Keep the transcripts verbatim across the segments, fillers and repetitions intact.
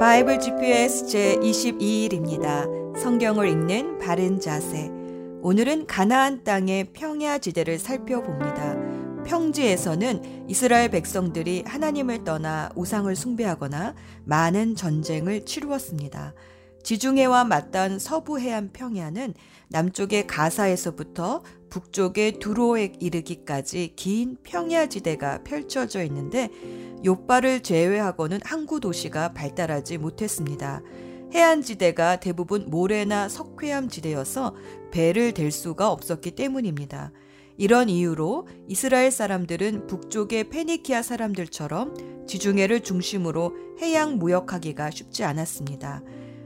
바이블 지피에스 제이십이 일입니다. 성경을 읽는 바른 자세. 오늘은 가나안 땅의 평야 지대를 살펴봅니다. 평지에서는 이스라엘 백성들이 하나님을 떠나 우상을 숭배하거나 많은 전쟁을 치루었습니다. 지중해와 맞닿은 서부 해안 평야는 남쪽의 가사에서부터 북쪽의 두로에 이르기까지 긴 평야지대가 펼쳐져 있는데 요빠를 제외하고는 항구 도시가 발달하지 못했습니다. 해안지대가 대부분 모래나 석회암 지대여서 배를 댈 수가 없었기 때문입니다. 이런 이유로 이스라엘 사람들은 북쪽의 페니키아 사람들처럼 지중해를 중심으로 해양 무역하기가 쉽지 않았습니다.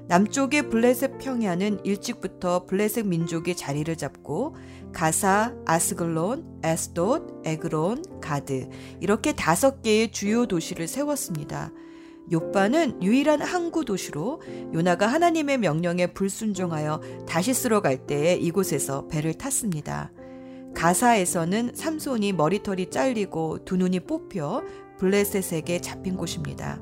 남쪽의 블레셋 평야는 일찍부터 블레셋 민족이 자리를 잡고 가사, 아스글론, 에스도트, 에그론, 가드 이렇게 다섯 개의 주요 도시를 세웠습니다. 요빠는 유일한 항구 도시로 요나가 하나님의 명령에 불순종하여 다시스로 갈 때에 이곳에서 배를 탔습니다. 가사에서는 삼손이 머리털이 잘리고 두 눈이 뽑혀 블레셋에게 잡힌 곳입니다.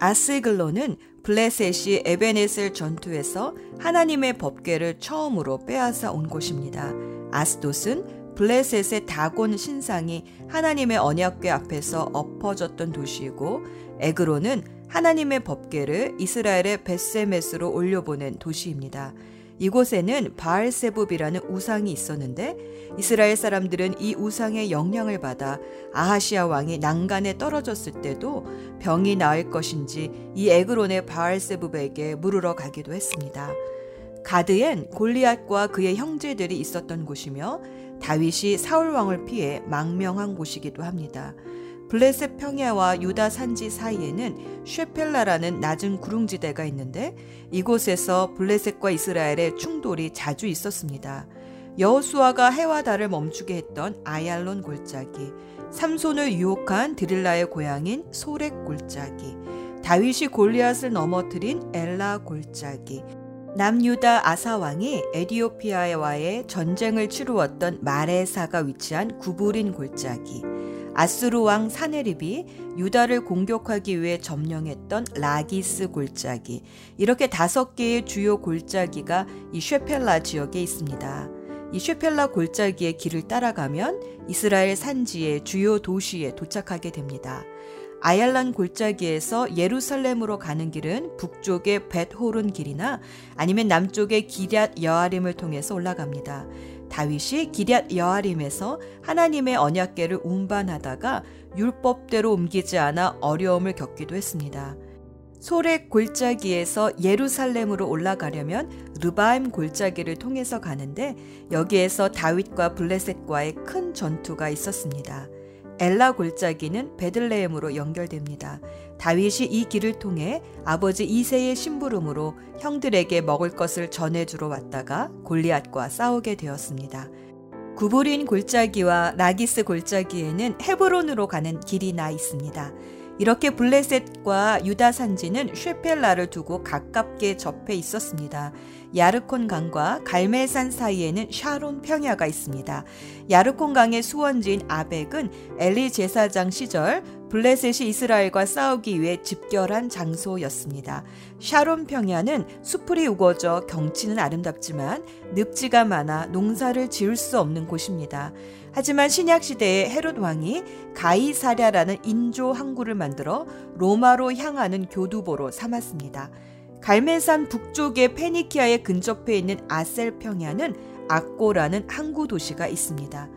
아스글론은 블레셋이 에벤에셀 전투에서 하나님의 법궤를 처음으로 빼앗아 온 곳입니다. 아스돗은 블레셋의 다곤 신상이 하나님의 언약궤 앞에서 엎어졌던 도시이고, 에그론은 하나님의 법궤를 이스라엘의 벳세메스로 올려보낸 도시입니다. 이곳에는 바알세붑이라는 우상이 있었는데 이스라엘 사람들은 이 우상의 영향을 받아 아하시야 왕이 난간에 떨어졌을 때도 병이 나을 것인지 이 에그론의 바알세붑에게 물으러 가기도 했습니다. 가드엔 골리앗과 그의 형제들이 있었던 곳이며 다윗이 사울 왕을 피해 망명한 곳이기도 합니다. 블레셋 평야와 유다 산지 사이에는 쉐펠라라는 낮은 구릉지대가 있는데 이곳에서 블레셋과 이스라엘의 충돌이 자주 있었습니다. 여호수아가 해와 달을 멈추게 했던 아얄론 골짜기, 삼손을 유혹한 드릴라의 고향인 소렉 골짜기, 다윗이 골리앗을 넘어뜨린 엘라 골짜기, 남유다 아사왕이 에디오피아와의 전쟁을 치루었던 마레사가 위치한 구부린 골짜기, 아스루 왕 사네립이 유다를 공격하기 위해 점령했던 라기스 골짜기, 이렇게 다섯 개의 주요 골짜기가 이 쉐펠라 지역에 있습니다. 이 쉐펠라 골짜기의 길을 따라가면 이스라엘 산지의 주요 도시에 도착하게 됩니다. 아얄란 골짜기에서 예루살렘으로 가는 길은 북쪽의 벳호론 길이나 아니면 남쪽의 기럇 여아림을 통해서 올라갑니다. 다윗이 기럇 여아림에서 하나님의 언약궤를 운반하다가 율법대로 옮기지 않아 어려움을 겪기도 했습니다. 소렉 골짜기에서 예루살렘으로 올라가려면 르바임 골짜기를 통해서 가는데 여기에서 다윗과 블레셋과의 큰 전투가 있었습니다. 엘라 골짜기는 베들레헴으로 연결됩니다. 다윗이 이 길을 통해 아버지 이새의 심부름으로 형들에게 먹을 것을 전해주러 왔다가 골리앗과 싸우게 되었습니다. 구부린 골짜기와 라기스 골짜기에는 헤브론으로 가는 길이 나 있습니다. 이렇게 블레셋과 유다 산지는 쉐펠라를 두고 가깝게 접해 있었습니다. 야르콘 강과 갈멜산 사이에는 샤론 평야가 있습니다. 야르콘 강의 수원지인 아벡은 엘리 제사장 시절 블레셋이 이스라엘과 싸우기 위해 집결한 장소였습니다. 샤론 평야는 수풀이 우거져 경치는 아름답지만 늪지가 많아 농사를 지을 수 없는 곳입니다. 하지만 신약시대의 헤롯 왕이 가이사랴라는 인조 항구를 만들어 로마로 향하는 교두보로 삼았습니다. 갈멜산 북쪽의 페니키아에 근접해 있는 아셀 평야는 악고라는 항구 도시가 있습니다.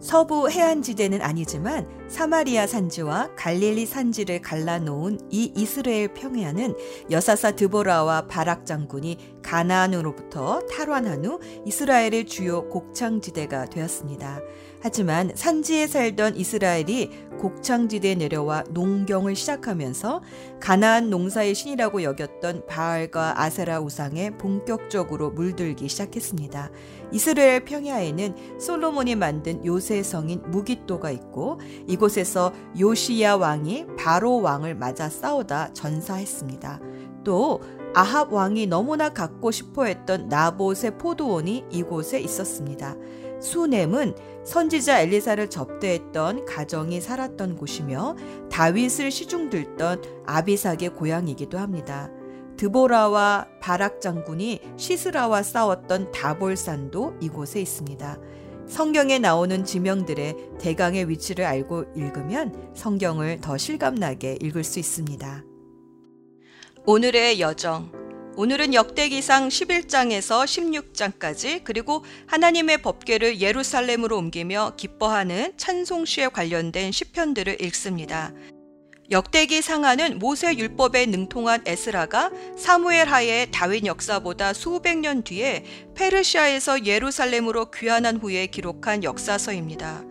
서부 해안지대는 아니지만 사마리아 산지와 갈릴리 산지를 갈라놓은 이 이스라엘 평야는 여사사 드보라와 바락 장군이 가나안으로부터 탈환한 후 이스라엘의 주요 곡창지대가 되었습니다. 하지만 산지에 살던 이스라엘이 곡창지대에 내려와 농경을 시작하면서 가나안 농사의 신이라고 여겼던 바알과 아세라 우상에 본격적으로 물들기 시작했습니다. 이스라엘 평야에는 솔로몬이 만든 요새의 성인 무깃도가 있고 이곳에서 요시야 왕이 바로 왕을 맞아 싸우다 전사했습니다. 또 아합 왕이 너무나 갖고 싶어했던 나봇의 포도원이 이곳에 있었습니다. 수넴은 선지자 엘리사를 접대했던 가정이 살았던 곳이며 다윗을 시중들던 아비삭의 고향이기도 합니다. 드보라와 바락 장군이 시스라와 싸웠던 다볼산도 이곳에 있습니다. 성경에 나오는 지명들의 대강의 위치를 알고 읽으면 성경을 더 실감나게 읽을 수 있습니다. 오늘의 여정. 오늘은 역대기상 십일 장에서 십육 장까지 그리고 하나님의 법궤를 예루살렘으로 옮기며 기뻐하는 찬송시에 관련된 시편들을 읽습니다. 역대기 상하는 모세 율법에 능통한 에스라가 사무엘 하에 다윗 역사보다 수백 년 뒤에 페르시아에서 예루살렘으로 귀환한 후에 기록한 역사서입니다.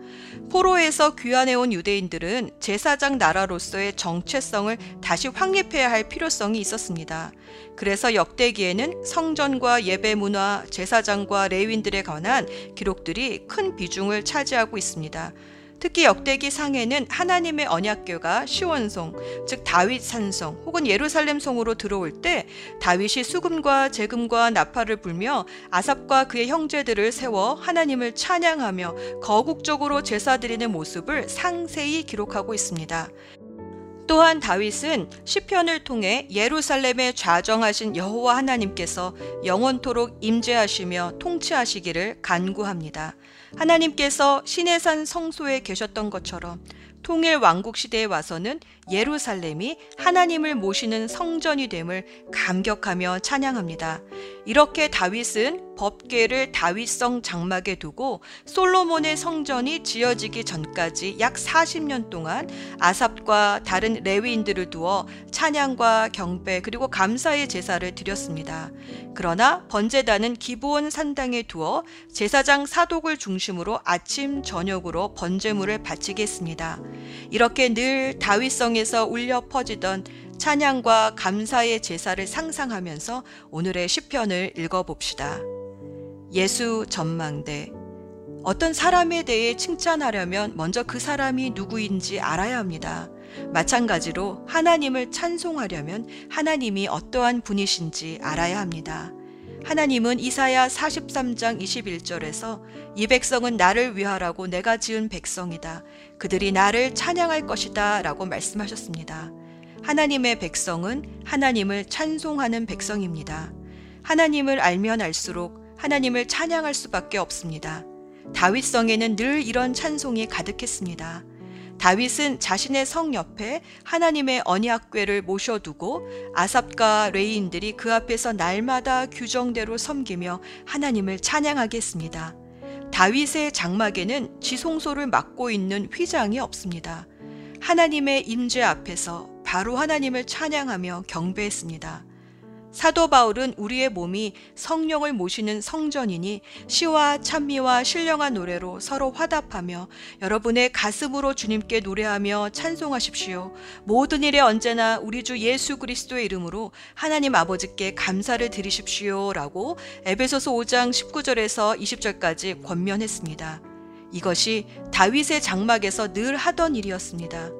포로에서 귀환해온 유대인들은 제사장 나라로서의 정체성을 다시 확립해야 할 필요성이 있었습니다. 그래서 역대기에는 성전과 예배 문화, 제사장과 레위인들에 관한 기록들이 큰 비중을 차지하고 있습니다. 특히 역대기 상에는 하나님의 언약궤가 시원성, 즉 다윗 산성 혹은 예루살렘 성으로 들어올 때 다윗이 수금과 제금과 나팔을 불며 아삽과 그의 형제들을 세워 하나님을 찬양하며 거국적으로 제사드리는 모습을 상세히 기록하고 있습니다. 또한 다윗은 시편을 통해 예루살렘에 좌정하신 여호와 하나님께서 영원토록 임재하시며 통치하시기를 간구합니다. 하나님께서 시내산 성소에 계셨던 것처럼 통일 왕국 시대에 와서는 예루살렘이 하나님을 모시는 성전이 됨을 감격하며 찬양합니다. 이렇게 다윗은 법궤를 다윗성 장막에 두고 솔로몬의 성전이 지어지기 전까지 약 사십 년 동안 아삽과 다른 레위인들을 두어 찬양과 경배 그리고 감사의 제사를 드렸습니다. 그러나 번제단은 기브온 산당에 두어 제사장 사독을 중심으로 아침 저녁으로 번제물을 바치게 했습니다. 이렇게 늘 다윗성에서 울려 퍼지던 찬양과 감사의 제사를 상상하면서 오늘의 시편을 읽어봅시다. 예수 전망대. 어떤 사람에 대해 칭찬하려면 먼저 그 사람이 누구인지 알아야 합니다. 마찬가지로 하나님을 찬송하려면 하나님이 어떠한 분이신지 알아야 합니다. 하나님은 이사야 사십삼 장 이십일 절에서 이 백성은 나를 위하라고 내가 지은 백성이다. 그들이 나를 찬양할 것이다 라고 말씀하셨습니다. 하나님의 백성은 하나님을 찬송하는 백성입니다. 하나님을 알면 알수록 하나님을 찬양할 수밖에 없습니다. 다윗성에는 늘 이런 찬송이 가득했습니다. 다윗은 자신의 성 옆에 하나님의 언약궤를 모셔두고 아삽과 레위인들이 그 앞에서 날마다 규정대로 섬기며 하나님을 찬양하게 했습니다. 다윗의 장막에는 지성소를 막고 있는 휘장이 없습니다. 하나님의 임재 앞에서 바로 하나님을 찬양하며 경배했습니다. 사도 바울은 우리의 몸이 성령을 모시는 성전이니 시와 찬미와 신령한 노래로 서로 화답하며 여러분의 가슴으로 주님께 노래하며 찬송하십시오. 모든 일에 언제나 우리 주 예수 그리스도의 이름으로 하나님 아버지께 감사를 드리십시오. 라고 에베소서 오 장 십구 절에서 이십 절까지 권면했습니다. 이것이 다윗의 장막에서 늘 하던 일이었습니다.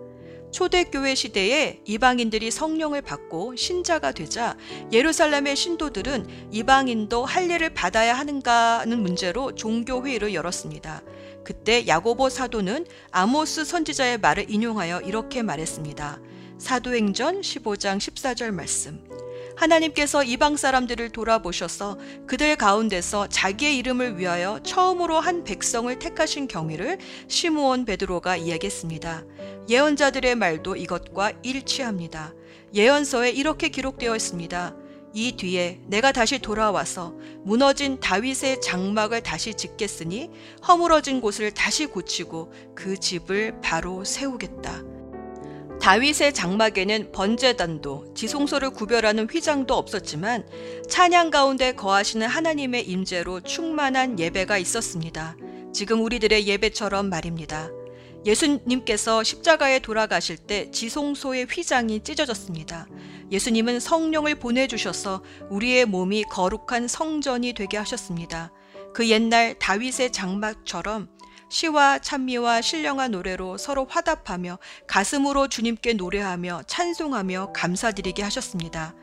초대교회 시대에 이방인들이 성령을 받고 신자가 되자 예루살렘의 신도들은 이방인도 할례를 받아야 하는가 하는 문제로 종교회의를 열었습니다. 그때 야고보 사도는 아모스 선지자의 말을 인용하여 이렇게 말했습니다. 사도행전 십오 장 십사 절 말씀. 하나님께서 이방 사람들을 돌아보셔서 그들 가운데서 자기의 이름을 위하여 처음으로 한 백성을 택하신 경위를 시므온 베드로가 이야기했습니다. 예언자들의 말도 이것과 일치합니다. 예언서에 이렇게 기록되어 있습니다. 이 뒤에 내가 다시 돌아와서 무너진 다윗의 장막을 다시 짓겠으니 허물어진 곳을 다시 고치고 그 집을 바로 세우겠다. 다윗의 장막에는 번제단도 지성소를 구별하는 휘장도 없었지만 찬양 가운데 거하시는 하나님의 임재로 충만한 예배가 있었습니다. 지금 우리들의 예배처럼 말입니다. 예수님께서 십자가에 돌아가실 때 지성소의 휘장이 찢어졌습니다. 예수님은 성령을 보내주셔서 우리의 몸이 거룩한 성전이 되게 하셨습니다. 그 옛날 다윗의 장막처럼 시와 찬미와 신령한 노래로 서로 화답하며 가슴으로 주님께 노래하며 찬송하며 감사드리게 하셨습니다.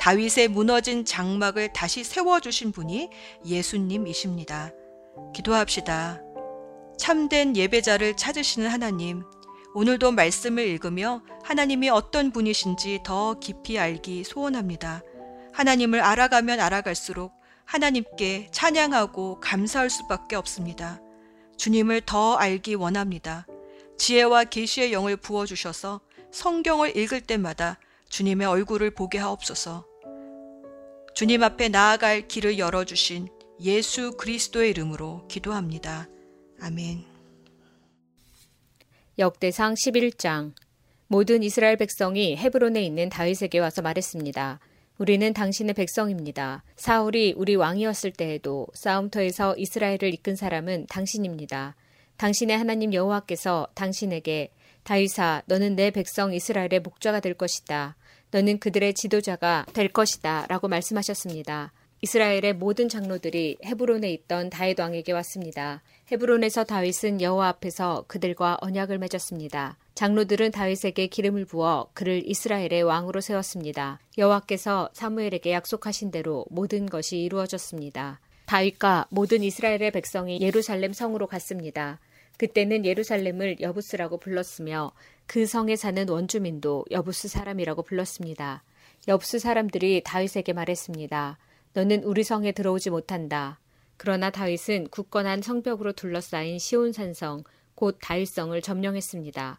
다윗의 무너진 장막을 다시 세워주신 분이 예수님이십니다. 기도합시다. 참된 예배자를 찾으시는 하나님, 오늘도 말씀을 읽으며 하나님이 어떤 분이신지 더 깊이 알기 소원합니다. 하나님을 알아가면 알아갈수록 하나님께 찬양하고 감사할 수밖에 없습니다. 주님을 더 알기 원합니다. 지혜와 계시의 영을 부어주셔서 성경을 읽을 때마다 주님의 얼굴을 보게 하옵소서. 주님 앞에 나아갈 길을 열어주신 예수 그리스도의 이름으로 기도합니다. 아멘. 역대상 십일 장. 모든 이스라엘 백성이 헤브론에 있는 다윗에게 와서 말했습니다. 우리는 당신의 백성입니다. 사울이 우리 왕이었을 때에도 싸움터에서 이스라엘을 이끈 사람은 당신입니다. 당신의 하나님 여호와께서 당신에게 다윗아, 너는 내 백성 이스라엘의 목자가 될 것이다. 너는 그들의 지도자가 될 것이다. 라고 말씀하셨습니다. 이스라엘의 모든 장로들이 헤브론에 있던 다윗 왕에게 왔습니다. 헤브론에서 다윗은 여호와 앞에서 그들과 언약을 맺었습니다. 장로들은 다윗에게 기름을 부어 그를 이스라엘의 왕으로 세웠습니다. 여호와께서 사무엘에게 약속하신 대로 모든 것이 이루어졌습니다. 다윗과 모든 이스라엘의 백성이 예루살렘 성으로 갔습니다. 그때는 예루살렘을 여부스라고 불렀으며 그 성에 사는 원주민도 여부스 사람이라고 불렀습니다. 여부스 사람들이 다윗에게 말했습니다. 너는 우리 성에 들어오지 못한다. 그러나 다윗은 굳건한 성벽으로 둘러싸인 시온산성, 곧 다윗성을 점령했습니다.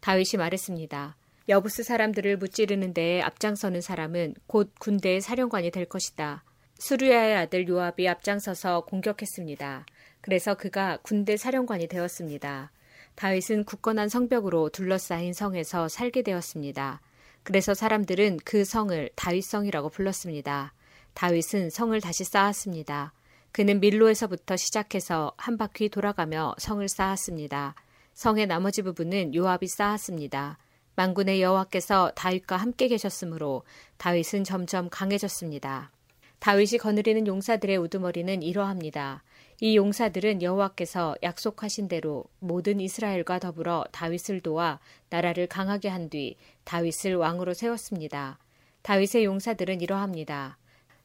다윗이 말했습니다. 여부스 사람들을 무찌르는 데에 앞장서는 사람은 곧 군대의 사령관이 될 것이다. 수르야의 아들 요압이 앞장서서 공격했습니다. 그래서 그가 군대 사령관이 되었습니다. 다윗은 굳건한 성벽으로 둘러싸인 성에서 살게 되었습니다. 그래서 사람들은 그 성을 다윗성이라고 불렀습니다. 다윗은 성을 다시 쌓았습니다. 그는 밀로에서부터 시작해서 한 바퀴 돌아가며 성을 쌓았습니다. 성의 나머지 부분은 요압이 쌓았습니다. 만군의 여호와께서 다윗과 함께 계셨으므로 다윗은 점점 강해졌습니다. 다윗이 거느리는 용사들의 우두머리는 이러합니다. 이 용사들은 여호와께서 약속하신 대로 모든 이스라엘과 더불어 다윗을 도와 나라를 강하게 한 뒤 다윗을 왕으로 세웠습니다. 다윗의 용사들은 이러합니다.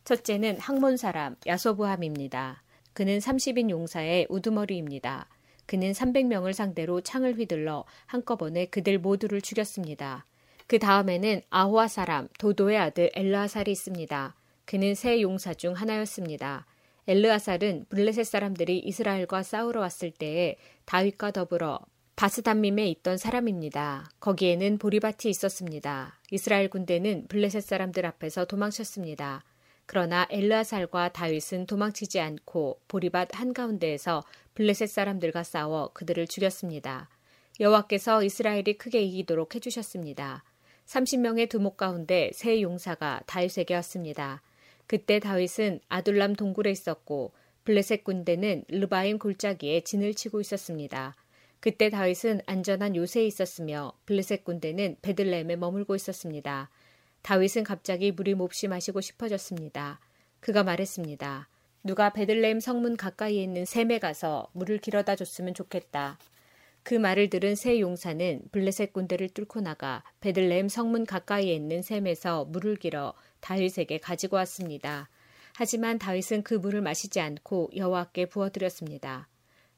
첫째는 학몬 사람 야소부함입니다. 그는 삼십 인 용사의 우두머리입니다. 그는 삼백 명을 상대로 창을 휘둘러 한꺼번에 그들 모두를 죽였습니다. 그 다음에는 아호아 사람 도도의 아들 엘르아살이 있습니다. 그는 세 용사 중 하나였습니다. 엘르아살은 블레셋 사람들이 이스라엘과 싸우러 왔을 때에 다윗과 더불어 바스단밈에 있던 사람입니다. 거기에는 보리밭이 있었습니다. 이스라엘 군대는 블레셋 사람들 앞에서 도망쳤습니다. 그러나 엘르아살과 다윗은 도망치지 않고 보리밭 한가운데에서 블레셋 사람들과 싸워 그들을 죽였습니다. 여호와께서 이스라엘이 크게 이기도록 해주셨습니다. 삼십 명의 두목 가운데 세 용사가 다윗에게 왔습니다. 그때 다윗은 아둘람 동굴에 있었고 블레셋 군대는 르바임 골짜기에 진을 치고 있었습니다. 그때 다윗은 안전한 요새에 있었으며 블레셋 군대는 베들레헴에 머물고 있었습니다. 다윗은 갑자기 물이 몹시 마시고 싶어졌습니다. 그가 말했습니다. 누가 베들레헴 성문 가까이에 있는 샘에 가서 물을 길어다 줬으면 좋겠다. 그 말을 들은 세 용사는 블레셋 군대를 뚫고 나가 베들레헴 성문 가까이에 있는 샘에서 물을 길어 다윗에게 가지고 왔습니다. 하지만 다윗은 그 물을 마시지 않고 여호와께 부어드렸습니다.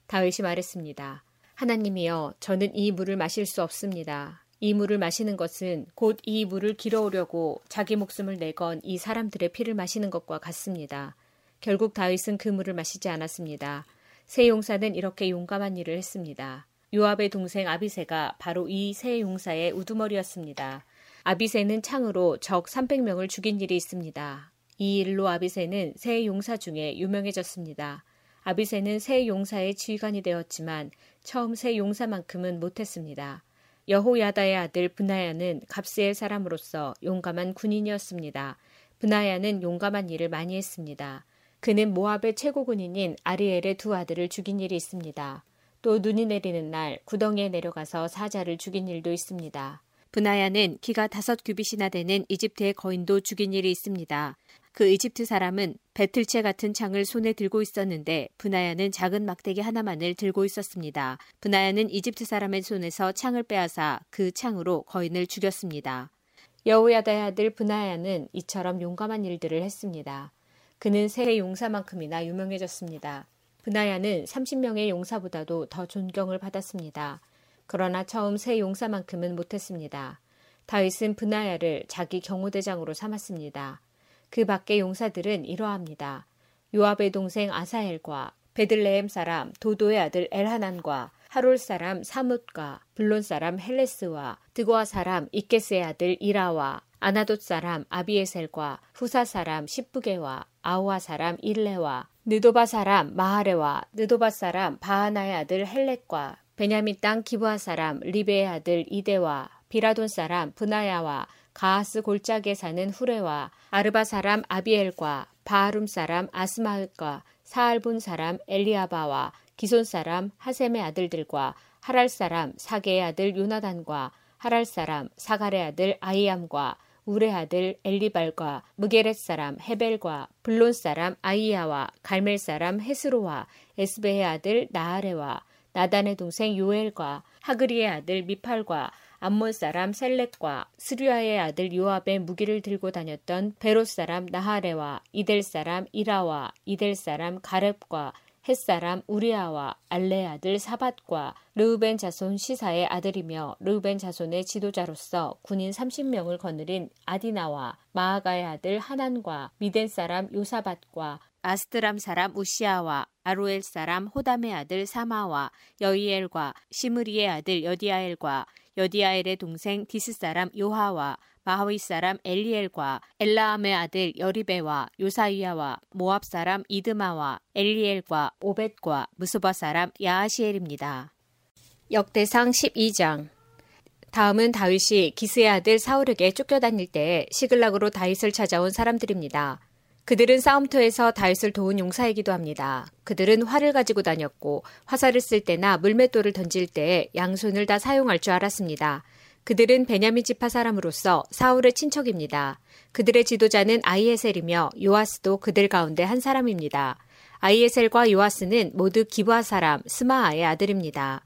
다윗이 말했습니다. 하나님이여, 저는 이 물을 마실 수 없습니다. 이 물을 마시는 것은 곧 이 물을 길어오려고 자기 목숨을 내건 이 사람들의 피를 마시는 것과 같습니다. 결국 다윗은 그 물을 마시지 않았습니다. 세 용사는 이렇게 용감한 일을 했습니다. 요압의 동생 아비새가 바로 이 세 용사의 우두머리였습니다. 아비새는 창으로 적 삼백 명을 죽인 일이 있습니다. 이 일로 아비새는 세 용사 중에 유명해졌습니다. 아비새는 세 용사의 지휘관이 되었지만 처음 세 용사만큼은 못했습니다. 여호야다의 아들 브나야는 갑스의 사람으로서 용감한 군인이었습니다. 브나야는 용감한 일을 많이 했습니다. 그는 모압의 최고 군인인 아리엘의 두 아들을 죽인 일이 있습니다. 또 눈이 내리는 날 구덩이에 내려가서 사자를 죽인 일도 있습니다. 브나야는 키가 다섯 규빗이나 되는 이집트의 거인도 죽인 일이 있습니다. 그 이집트 사람은 배틀채 같은 창을 손에 들고 있었는데 브나야는 작은 막대기 하나만을 들고 있었습니다. 브나야는 이집트 사람의 손에서 창을 빼앗아 그 창으로 거인을 죽였습니다. 여호야다의 아들 브나야는 이처럼 용감한 일들을 했습니다. 그는 세 용사만큼이나 유명해졌습니다. 브나야는 삼십 명의 용사보다도 더 존경을 받았습니다. 그러나 처음 세 용사만큼은 못했습니다. 다윗은 브나야를 자기 경호대장으로 삼았습니다. 그 밖의 용사들은 이러합니다. 요압의 동생 아사엘과 베들레헴 사람 도도의 아들 엘하난과 하롤 사람 사뭇과 블론 사람 헬레스와 드고아 사람 이케스의 아들 이라와 아나돗 사람 아비에셀과 후사 사람 십부게와 아우아 사람 일레와 느도바 사람 마하레와 느도바 사람 바하나의 아들 헬렉과 베냐민 땅 기브아 사람 리베의 아들 이데와 비라돈 사람 브나야와 가하스 골짜기에 사는 후레와 아르바 사람 아비엘과 바하룸 사람 아스마흘과 사알본 사람 엘리아바와 기손 사람 하셈의 아들들과 하랄 사람 사게의 아들 요나단과 하랄 사람 사갈의 아들 아이암과 우레 아들 엘리발과 무게렛 사람 헤벨과 블론 사람 아이야와 갈멜 사람 헤스로와 에스베의 아들 나아레와 나단의 동생 요엘과 하그리의 아들 미팔과 암몬 사람 셀렉과 스류아의 아들 요압의 무기를 들고 다녔던 베롯 사람 나하레와 이델 사람 이라와 이델 사람 가렙과 햇사람 우리아와 알레의 아들 사밧과 르우벤 자손 시사의 아들이며 르우벤 자손의 지도자로서 군인 삼십 명을 거느린 아디나와 마아가의 아들 하난과 미덴 사람 요사밧과 아스드람 사람 우시아와 아로엘 사람 호담의 아들 사마와 여이엘과 시므리의 아들 여디아엘과 여디아엘의 동생 디스 사람 요하와 마하위 사람 엘리엘과 엘라함의 아들 여리베와 요사이야와 모압 사람 이드마와 엘리엘과 오벳과 무스바 사람 야하시엘입니다. 역대상 십이 장. 다음은 다윗이 기스의 아들 사울에게 쫓겨다닐 때에 시글락으로 다윗을 찾아온 사람들입니다. 그들은 싸움터에서 다윗을 도운 용사이기도 합니다. 그들은 활을 가지고 다녔고 화살을 쓸 때나 물맷돌을 던질 때에 양손을 다 사용할 줄 알았습니다. 그들은 베냐민 지파 사람으로서 사울의 친척입니다. 그들의 지도자는 아이에셀이며 요아스도 그들 가운데 한 사람입니다. 아이에셀과 요아스는 모두 기브아 사람 스마아의 아들입니다.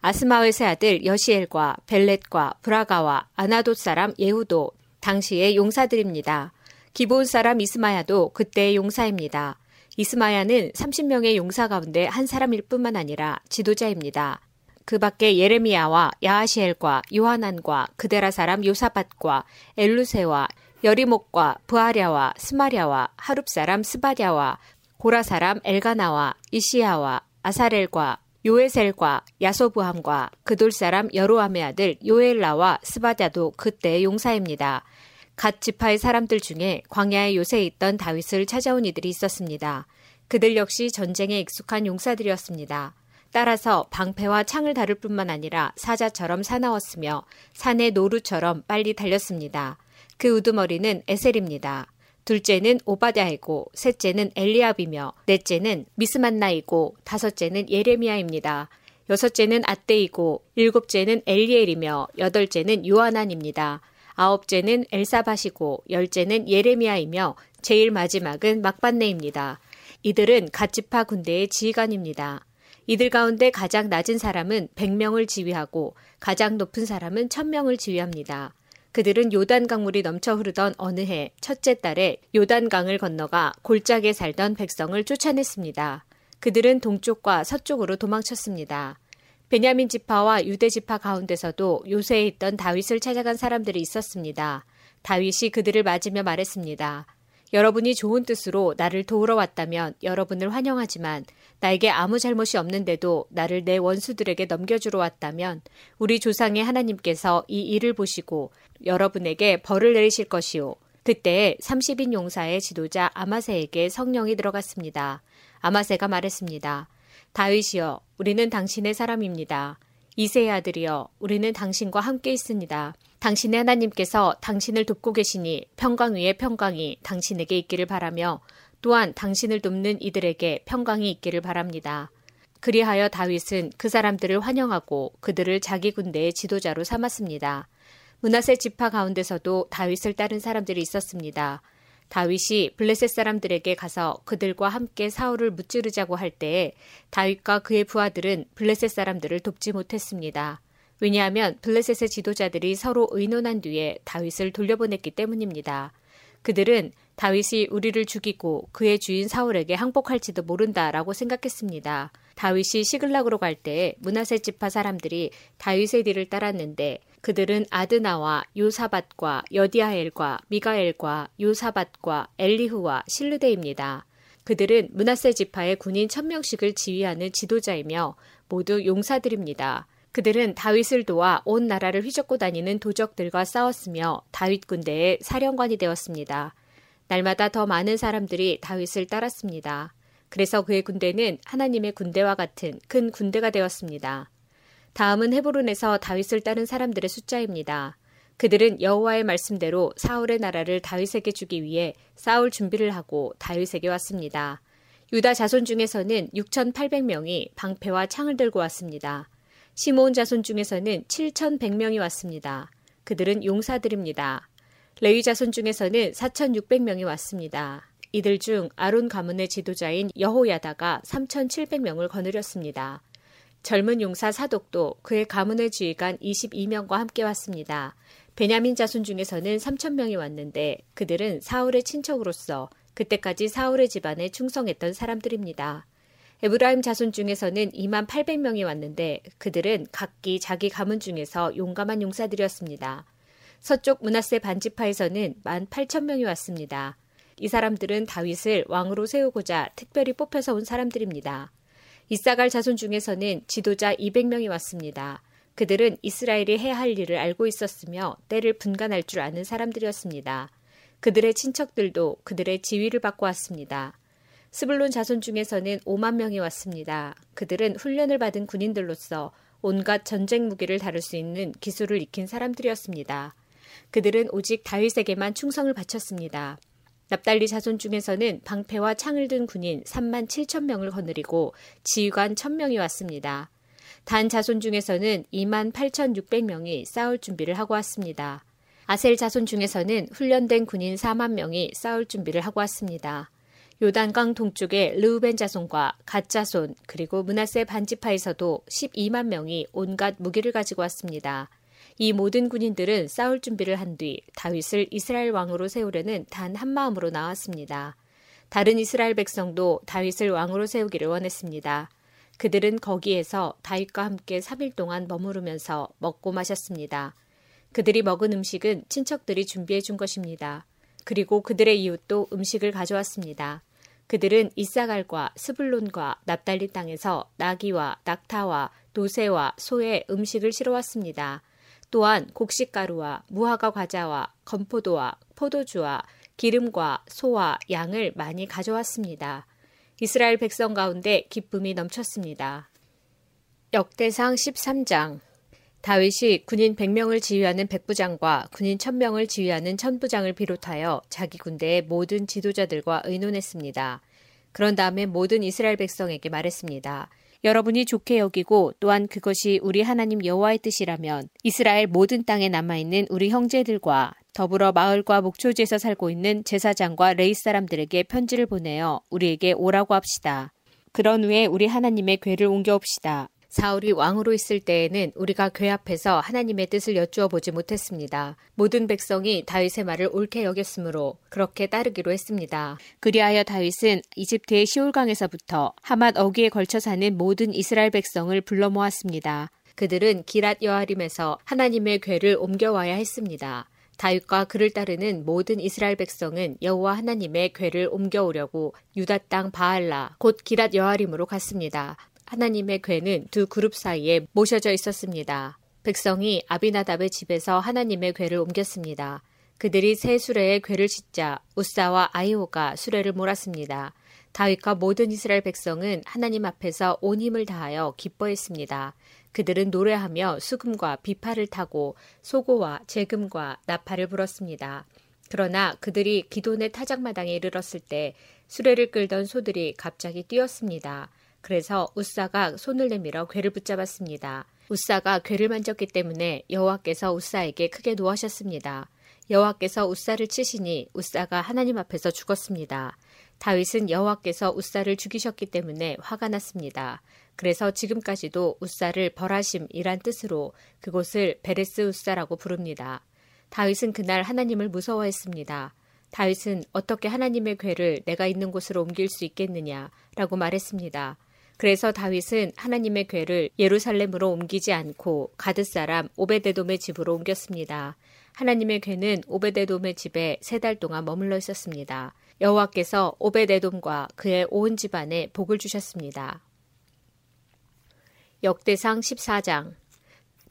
아스마웻의 아들 여시엘과 벨렛과 브라가와 아나돗 사람 예후도 당시의 용사들입니다. 기브온 사람 이스마야도 그때의 용사입니다. 이스마야는 삼십 명의 용사 가운데 한 사람일 뿐만 아니라 지도자입니다. 그 밖에 예레미야와 야하시엘과 요하난과 그데라 사람 요사밧과 엘루세와 여리목과 부하랴와 스마랴와 하룹 사람 스바랴와 고라 사람 엘가나와 이시야와 아사렐과 요에셀과 야소부함과 그돌 사람 여로함의 아들 요엘라와 스바랴도 그때의 용사입니다. 갓 지파의 사람들 중에 광야의 요새에 있던 다윗을 찾아온 이들이 있었습니다. 그들 역시 전쟁에 익숙한 용사들이었습니다. 따라서 방패와 창을 다룰 뿐만 아니라 사자처럼 사나웠으며 산의 노루처럼 빨리 달렸습니다. 그 우두머리는 에셀입니다. 둘째는 오바댜이고 셋째는 엘리압이며 넷째는 미스만나이고 다섯째는 예레미야입니다. 여섯째는 앗대이고 일곱째는 엘리엘이며 여덟째는 요하난입니다. 아홉째는 엘사밧이고 열째는 예레미야이며 제일 마지막은 막반내입니다. 이들은 갓지파 군대의 지휘관입니다. 이들 가운데 가장 낮은 사람은 백 명을 지휘하고 가장 높은 사람은 천 명을 지휘합니다. 그들은 요단강물이 넘쳐 흐르던 어느 해 첫째 달에 요단강을 건너가 골짜기에 살던 백성을 쫓아냈습니다. 그들은 동쪽과 서쪽으로 도망쳤습니다. 베냐민 지파와 유대 지파 가운데서도 요새에 있던 다윗을 찾아간 사람들이 있었습니다. 다윗이 그들을 맞으며 말했습니다. 여러분이 좋은 뜻으로 나를 도우러 왔다면 여러분을 환영하지만 나에게 아무 잘못이 없는데도 나를 내 원수들에게 넘겨주러 왔다면 우리 조상의 하나님께서 이 일을 보시고 여러분에게 벌을 내리실 것이오. 그때 삼십 인 용사의 지도자 아마세에게 성령이 들어갔습니다. 아마세가 말했습니다. 다윗이여, 우리는 당신의 사람입니다. 이새의 아들이여, 우리는 당신과 함께 있습니다. 당신의 하나님께서 당신을 돕고 계시니 평강 위에 평강이 당신에게 있기를 바라며 또한 당신을 돕는 이들에게 평강이 있기를 바랍니다. 그리하여 다윗은 그 사람들을 환영하고 그들을 자기 군대의 지도자로 삼았습니다. 므낫세 지파 가운데서도 다윗을 따른 사람들이 있었습니다. 다윗이 블레셋 사람들에게 가서 그들과 함께 사울을 무찌르자고 할 때에 다윗과 그의 부하들은 블레셋 사람들을 돕지 못했습니다. 왜냐하면 블레셋의 지도자들이 서로 의논한 뒤에 다윗을 돌려보냈기 때문입니다. 그들은 다윗이 우리를 죽이고 그의 주인 사울에게 항복할지도 모른다라고 생각했습니다. 다윗이 시글락으로 갈 때 므낫세 지파 사람들이 다윗의 뒤를 따랐는데 그들은 아드나와 요사밧과 여디아엘과 미가엘과 요사밧과 엘리후와 실르데입니다. 그들은 므낫세 지파의 군인 천 명씩을 지휘하는 지도자이며 모두 용사들입니다. 그들은 다윗을 도와 온 나라를 휘젓고 다니는 도적들과 싸웠으며 다윗 군대의 사령관이 되었습니다. 날마다 더 많은 사람들이 다윗을 따랐습니다. 그래서 그의 군대는 하나님의 군대와 같은 큰 군대가 되었습니다. 다음은 헤브론에서 다윗을 따른 사람들의 숫자입니다. 그들은 여호와의 말씀대로 사울의 나라를 다윗에게 주기 위해 싸울 준비를 하고 다윗에게 왔습니다. 유다 자손 중에서는 육천팔백 명이 방패와 창을 들고 왔습니다. 시므온 자손 중에서는 칠천백 명이 왔습니다. 그들은 용사들입니다. 레위 자손 중에서는 사천육백 명이 왔습니다. 이들 중 아론 가문의 지도자인 여호야다가 삼천칠백 명을 거느렸습니다. 젊은 용사 사독도 그의 가문의 지휘관 이십이 명과 함께 왔습니다. 베냐민 자손 중에서는 삼천 명이 왔는데 그들은 사울의 친척으로서 그때까지 사울의 집안에 충성했던 사람들입니다. 에브라임 자손 중에서는 이만 팔백 명이 왔는데 그들은 각기 자기 가문 중에서 용감한 용사들이었습니다. 서쪽 므낫세 반지파에서는 만 팔천 명이 왔습니다. 이 사람들은 다윗을 왕으로 세우고자 특별히 뽑혀서 온 사람들입니다. 이사갈 자손 중에서는 지도자 이백 명이 왔습니다. 그들은 이스라엘이 해야 할 일을 알고 있었으며 때를 분간할 줄 아는 사람들이었습니다. 그들의 친척들도 그들의 지위를 받고 왔습니다. 스불론 자손 중에서는 오만 명이 왔습니다. 그들은 훈련을 받은 군인들로서 온갖 전쟁 무기를 다룰 수 있는 기술을 익힌 사람들이었습니다. 그들은 오직 다윗에게만 충성을 바쳤습니다. 납달리 자손 중에서는 방패와 창을 든 군인 삼만 칠천 명을 거느리고 지휘관 천 명이 왔습니다. 단 자손 중에서는 이만 팔천육백 명이 싸울 준비를 하고 왔습니다. 아셀 자손 중에서는 훈련된 군인 사만 명이 싸울 준비를 하고 왔습니다. 요단강 동쪽의 르우벤 자손과 갓 자손 그리고 므낫세 반지파에서도 십이만 명이 온갖 무기를 가지고 왔습니다. 이 모든 군인들은 싸울 준비를 한 뒤 다윗을 이스라엘 왕으로 세우려는 단 한 마음으로 나왔습니다. 다른 이스라엘 백성도 다윗을 왕으로 세우기를 원했습니다. 그들은 거기에서 다윗과 함께 삼 일 동안 머무르면서 먹고 마셨습니다. 그들이 먹은 음식은 친척들이 준비해 준 것입니다. 그리고 그들의 이웃도 음식을 가져왔습니다. 그들은 이사갈과 스불론과 납달리 땅에서 나귀와 낙타와 노새와 소의 음식을 실어왔습니다. 또한 곡식가루와 무화과 과자와 건포도와 포도주와 기름과 소와 양을 많이 가져왔습니다. 이스라엘 백성 가운데 기쁨이 넘쳤습니다. 역대상 십삼 장. 다윗이 군인 백 명을 지휘하는 백부장과 군인 천 명을 지휘하는 천부장을 비롯하여 자기 군대의 모든 지도자들과 의논했습니다. 그런 다음에 모든 이스라엘 백성에게 말했습니다. 여러분이 좋게 여기고 또한 그것이 우리 하나님 여호와의 뜻이라면 이스라엘 모든 땅에 남아있는 우리 형제들과 더불어 마을과 목초지에서 살고 있는 제사장과 레위 사람들에게 편지를 보내어 우리에게 오라고 합시다. 그런 후에 우리 하나님의 궤를 옮겨옵시다. 사울이 왕으로 있을 때에는 우리가 궤 앞에서 하나님의 뜻을 여쭈어 보지 못했습니다. 모든 백성이 다윗의 말을 옳게 여겼으므로 그렇게 따르기로 했습니다. 그리하여 다윗은 이집트의 시올강에서부터 하맛 어귀에 걸쳐 사는 모든 이스라엘 백성을 불러 모았습니다. 그들은 기랏 여아림에서 하나님의 궤를 옮겨와야 했습니다. 다윗과 그를 따르는 모든 이스라엘 백성은 여호와 하나님의 궤를 옮겨오려고 유다 땅 바알라 곧 기랏 여아림으로 갔습니다. 하나님의 궤는 두 그룹 사이에 모셔져 있었습니다. 백성이 아비나답의 집에서 하나님의 궤를 옮겼습니다. 그들이 세 수레에 궤를 싣자 우사와 아이오가 수레를 몰았습니다. 다윗과 모든 이스라엘 백성은 하나님 앞에서 온 힘을 다하여 기뻐했습니다. 그들은 노래하며 수금과 비파를 타고 소고와 제금과 나팔을 불었습니다. 그러나 그들이 기돈의 타작마당에 이르렀을 때 수레를 끌던 소들이 갑자기 뛰었습니다. 그래서 우사가 손을 내밀어 궤를 붙잡았습니다. 우사가 궤를 만졌기 때문에 여호와께서 우사에게 크게 노하셨습니다. 여호와께서 우사를 치시니 우사가 하나님 앞에서 죽었습니다. 다윗은 여호와께서 우사를 죽이셨기 때문에 화가 났습니다. 그래서 지금까지도 우사를 벌하심이란 뜻으로 그곳을 베레스 우사라고 부릅니다. 다윗은 그날 하나님을 무서워했습니다. 다윗은 어떻게 하나님의 궤를 내가 있는 곳으로 옮길 수 있겠느냐라고 말했습니다. 그래서 다윗은 하나님의 궤를 예루살렘으로 옮기지 않고 가드 사람 오베데돔의 집으로 옮겼습니다. 하나님의 궤는 오베데돔의 집에 세 달 동안 머물러 있었습니다. 여호와께서 오베데돔과 그의 온 집안에 복을 주셨습니다. 역대상 십사 장.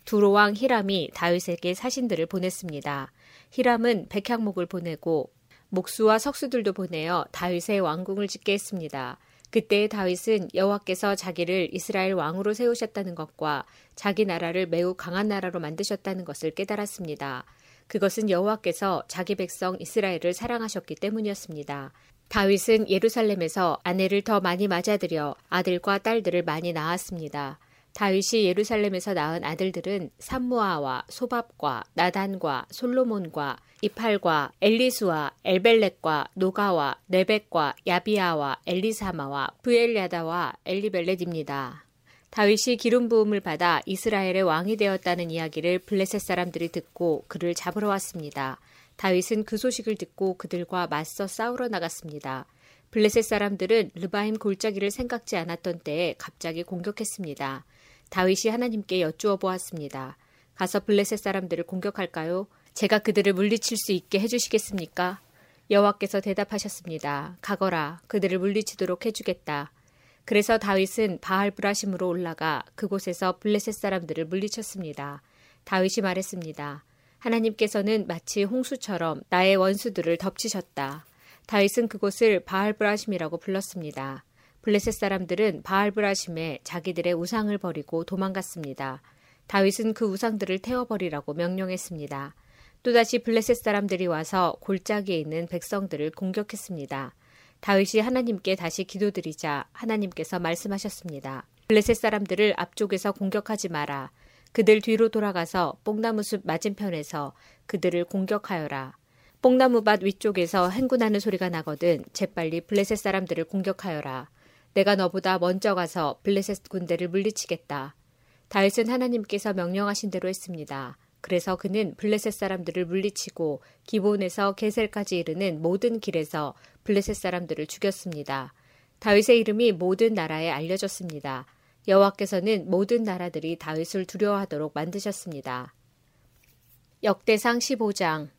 두로왕 히람이 다윗에게 사신들을 보냈습니다. 히람은 백향목을 보내고 목수와 석수들도 보내어 다윗의 왕궁을 짓게 했습니다. 그때의 다윗은 여호와께서 자기를 이스라엘 왕으로 세우셨다는 것과 자기 나라를 매우 강한 나라로 만드셨다는 것을 깨달았습니다. 그것은 여호와께서 자기 백성 이스라엘을 사랑하셨기 때문이었습니다. 다윗은 예루살렘에서 아내를 더 많이 맞아들여 아들과 딸들을 많이 낳았습니다. 다윗이 예루살렘에서 낳은 아들들은 산무아와 소밥과 나단과 솔로몬과 이팔과 엘리수와 엘벨렉과 노가와 네벡과 야비아와 엘리사마와 브엘야다와 엘리벨렛입니다. 다윗이 기름 부음을 받아 이스라엘의 왕이 되었다는 이야기를 블레셋 사람들이 듣고 그를 잡으러 왔습니다. 다윗은 그 소식을 듣고 그들과 맞서 싸우러 나갔습니다. 블레셋 사람들은 르바임 골짜기를 생각지 않았던 때에 갑자기 공격했습니다. 다윗이 하나님께 여쭈어 보았습니다. 가서 블레셋 사람들을 공격할까요? 제가 그들을 물리칠 수 있게 해주시겠습니까? 여호와께서 대답하셨습니다. 가거라, 그들을 물리치도록 해주겠다. 그래서 다윗은 바알브라심으로 올라가 그곳에서 블레셋 사람들을 물리쳤습니다. 다윗이 말했습니다. 하나님께서는 마치 홍수처럼 나의 원수들을 덮치셨다. 다윗은 그곳을 바알브라심이라고 불렀습니다. 블레셋 사람들은 바알브라심에 자기들의 우상을 버리고 도망갔습니다. 다윗은 그 우상들을 태워버리라고 명령했습니다. 또다시 블레셋 사람들이 와서 골짜기에 있는 백성들을 공격했습니다. 다윗이 하나님께 다시 기도드리자 하나님께서 말씀하셨습니다. 블레셋 사람들을 앞쪽에서 공격하지 마라. 그들 뒤로 돌아가서 뽕나무 숲 맞은편에서 그들을 공격하여라. 뽕나무밭 위쪽에서 행군하는 소리가 나거든 재빨리 블레셋 사람들을 공격하여라. 내가 너보다 먼저 가서 블레셋 군대를 물리치겠다. 다윗은 하나님께서 명령하신 대로 했습니다. 그래서 그는 블레셋 사람들을 물리치고 기본에서 게셀까지 이르는 모든 길에서 블레셋 사람들을 죽였습니다. 다윗의 이름이 모든 나라에 알려졌습니다. 여호와께서는 모든 나라들이 다윗을 두려워하도록 만드셨습니다. 역대상 십오 장.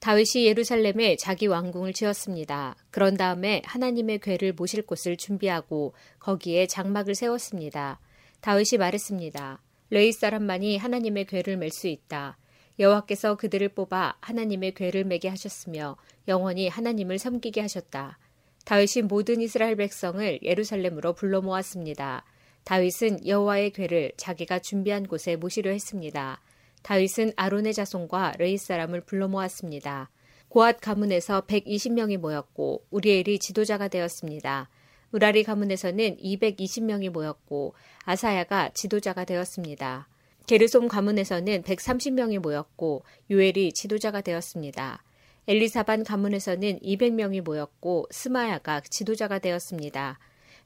다윗이 예루살렘에 자기 왕궁을 지었습니다. 그런 다음에 하나님의 궤를 모실 곳을 준비하고 거기에 장막을 세웠습니다. 다윗이 말했습니다. 레위 사람만이 하나님의 궤를 맬 수 있다. 여호와께서 그들을 뽑아 하나님의 궤를 매게 하셨으며 영원히 하나님을 섬기게 하셨다. 다윗이 모든 이스라엘 백성을 예루살렘으로 불러 모았습니다. 다윗은 여호와의 궤를 자기가 준비한 곳에 모시려 했습니다. 다윗은 아론의 자손과 레위 사람을 불러 모았습니다. 고앗 가문에서 백이십 명이 모였고 우리엘이 지도자가 되었습니다. 우라리 가문에서는 이백이십 명이 모였고 아사야가 지도자가 되었습니다. 게르솜 가문에서는 백삼십 명이 모였고 요엘이 지도자가 되었습니다. 엘리사반 가문에서는 이백 명이 모였고 스마야가 지도자가 되었습니다.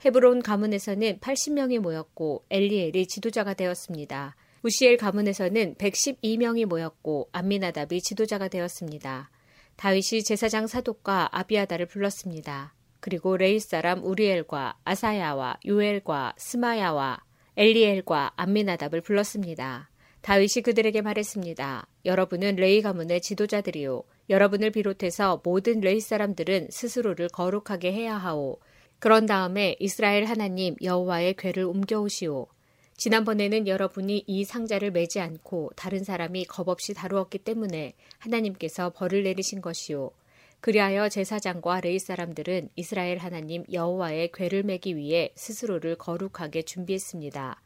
헤브론 가문에서는 팔십 명이 모였고 엘리엘이 지도자가 되었습니다. 우시엘 가문에서는 백십이 명이 모였고 암미나답이 지도자가 되었습니다. 다윗이 제사장 사독과 아비아다를 불렀습니다. 그리고 레위 사람 우리엘과 아사야와 요엘과 스마야와 엘리엘과 암미나답을 불렀습니다. 다윗이 그들에게 말했습니다. 여러분은 레위 가문의 지도자들이요. 여러분을 비롯해서 모든 레위 사람들은 스스로를 거룩하게 해야 하오. 그런 다음에 이스라엘 하나님 여호와의 궤를 옮겨오시오. 지난번에는 여러분이 이 상자를 매지 않고 다른 사람이 겁없이 다루었기 때문에 하나님께서 벌을 내리신 것이오. 그리하여 제사장과 레위 사람들은 이스라엘 하나님 여호와의 궤를 매기 위해 스스로를 거룩하게 준비했습니다.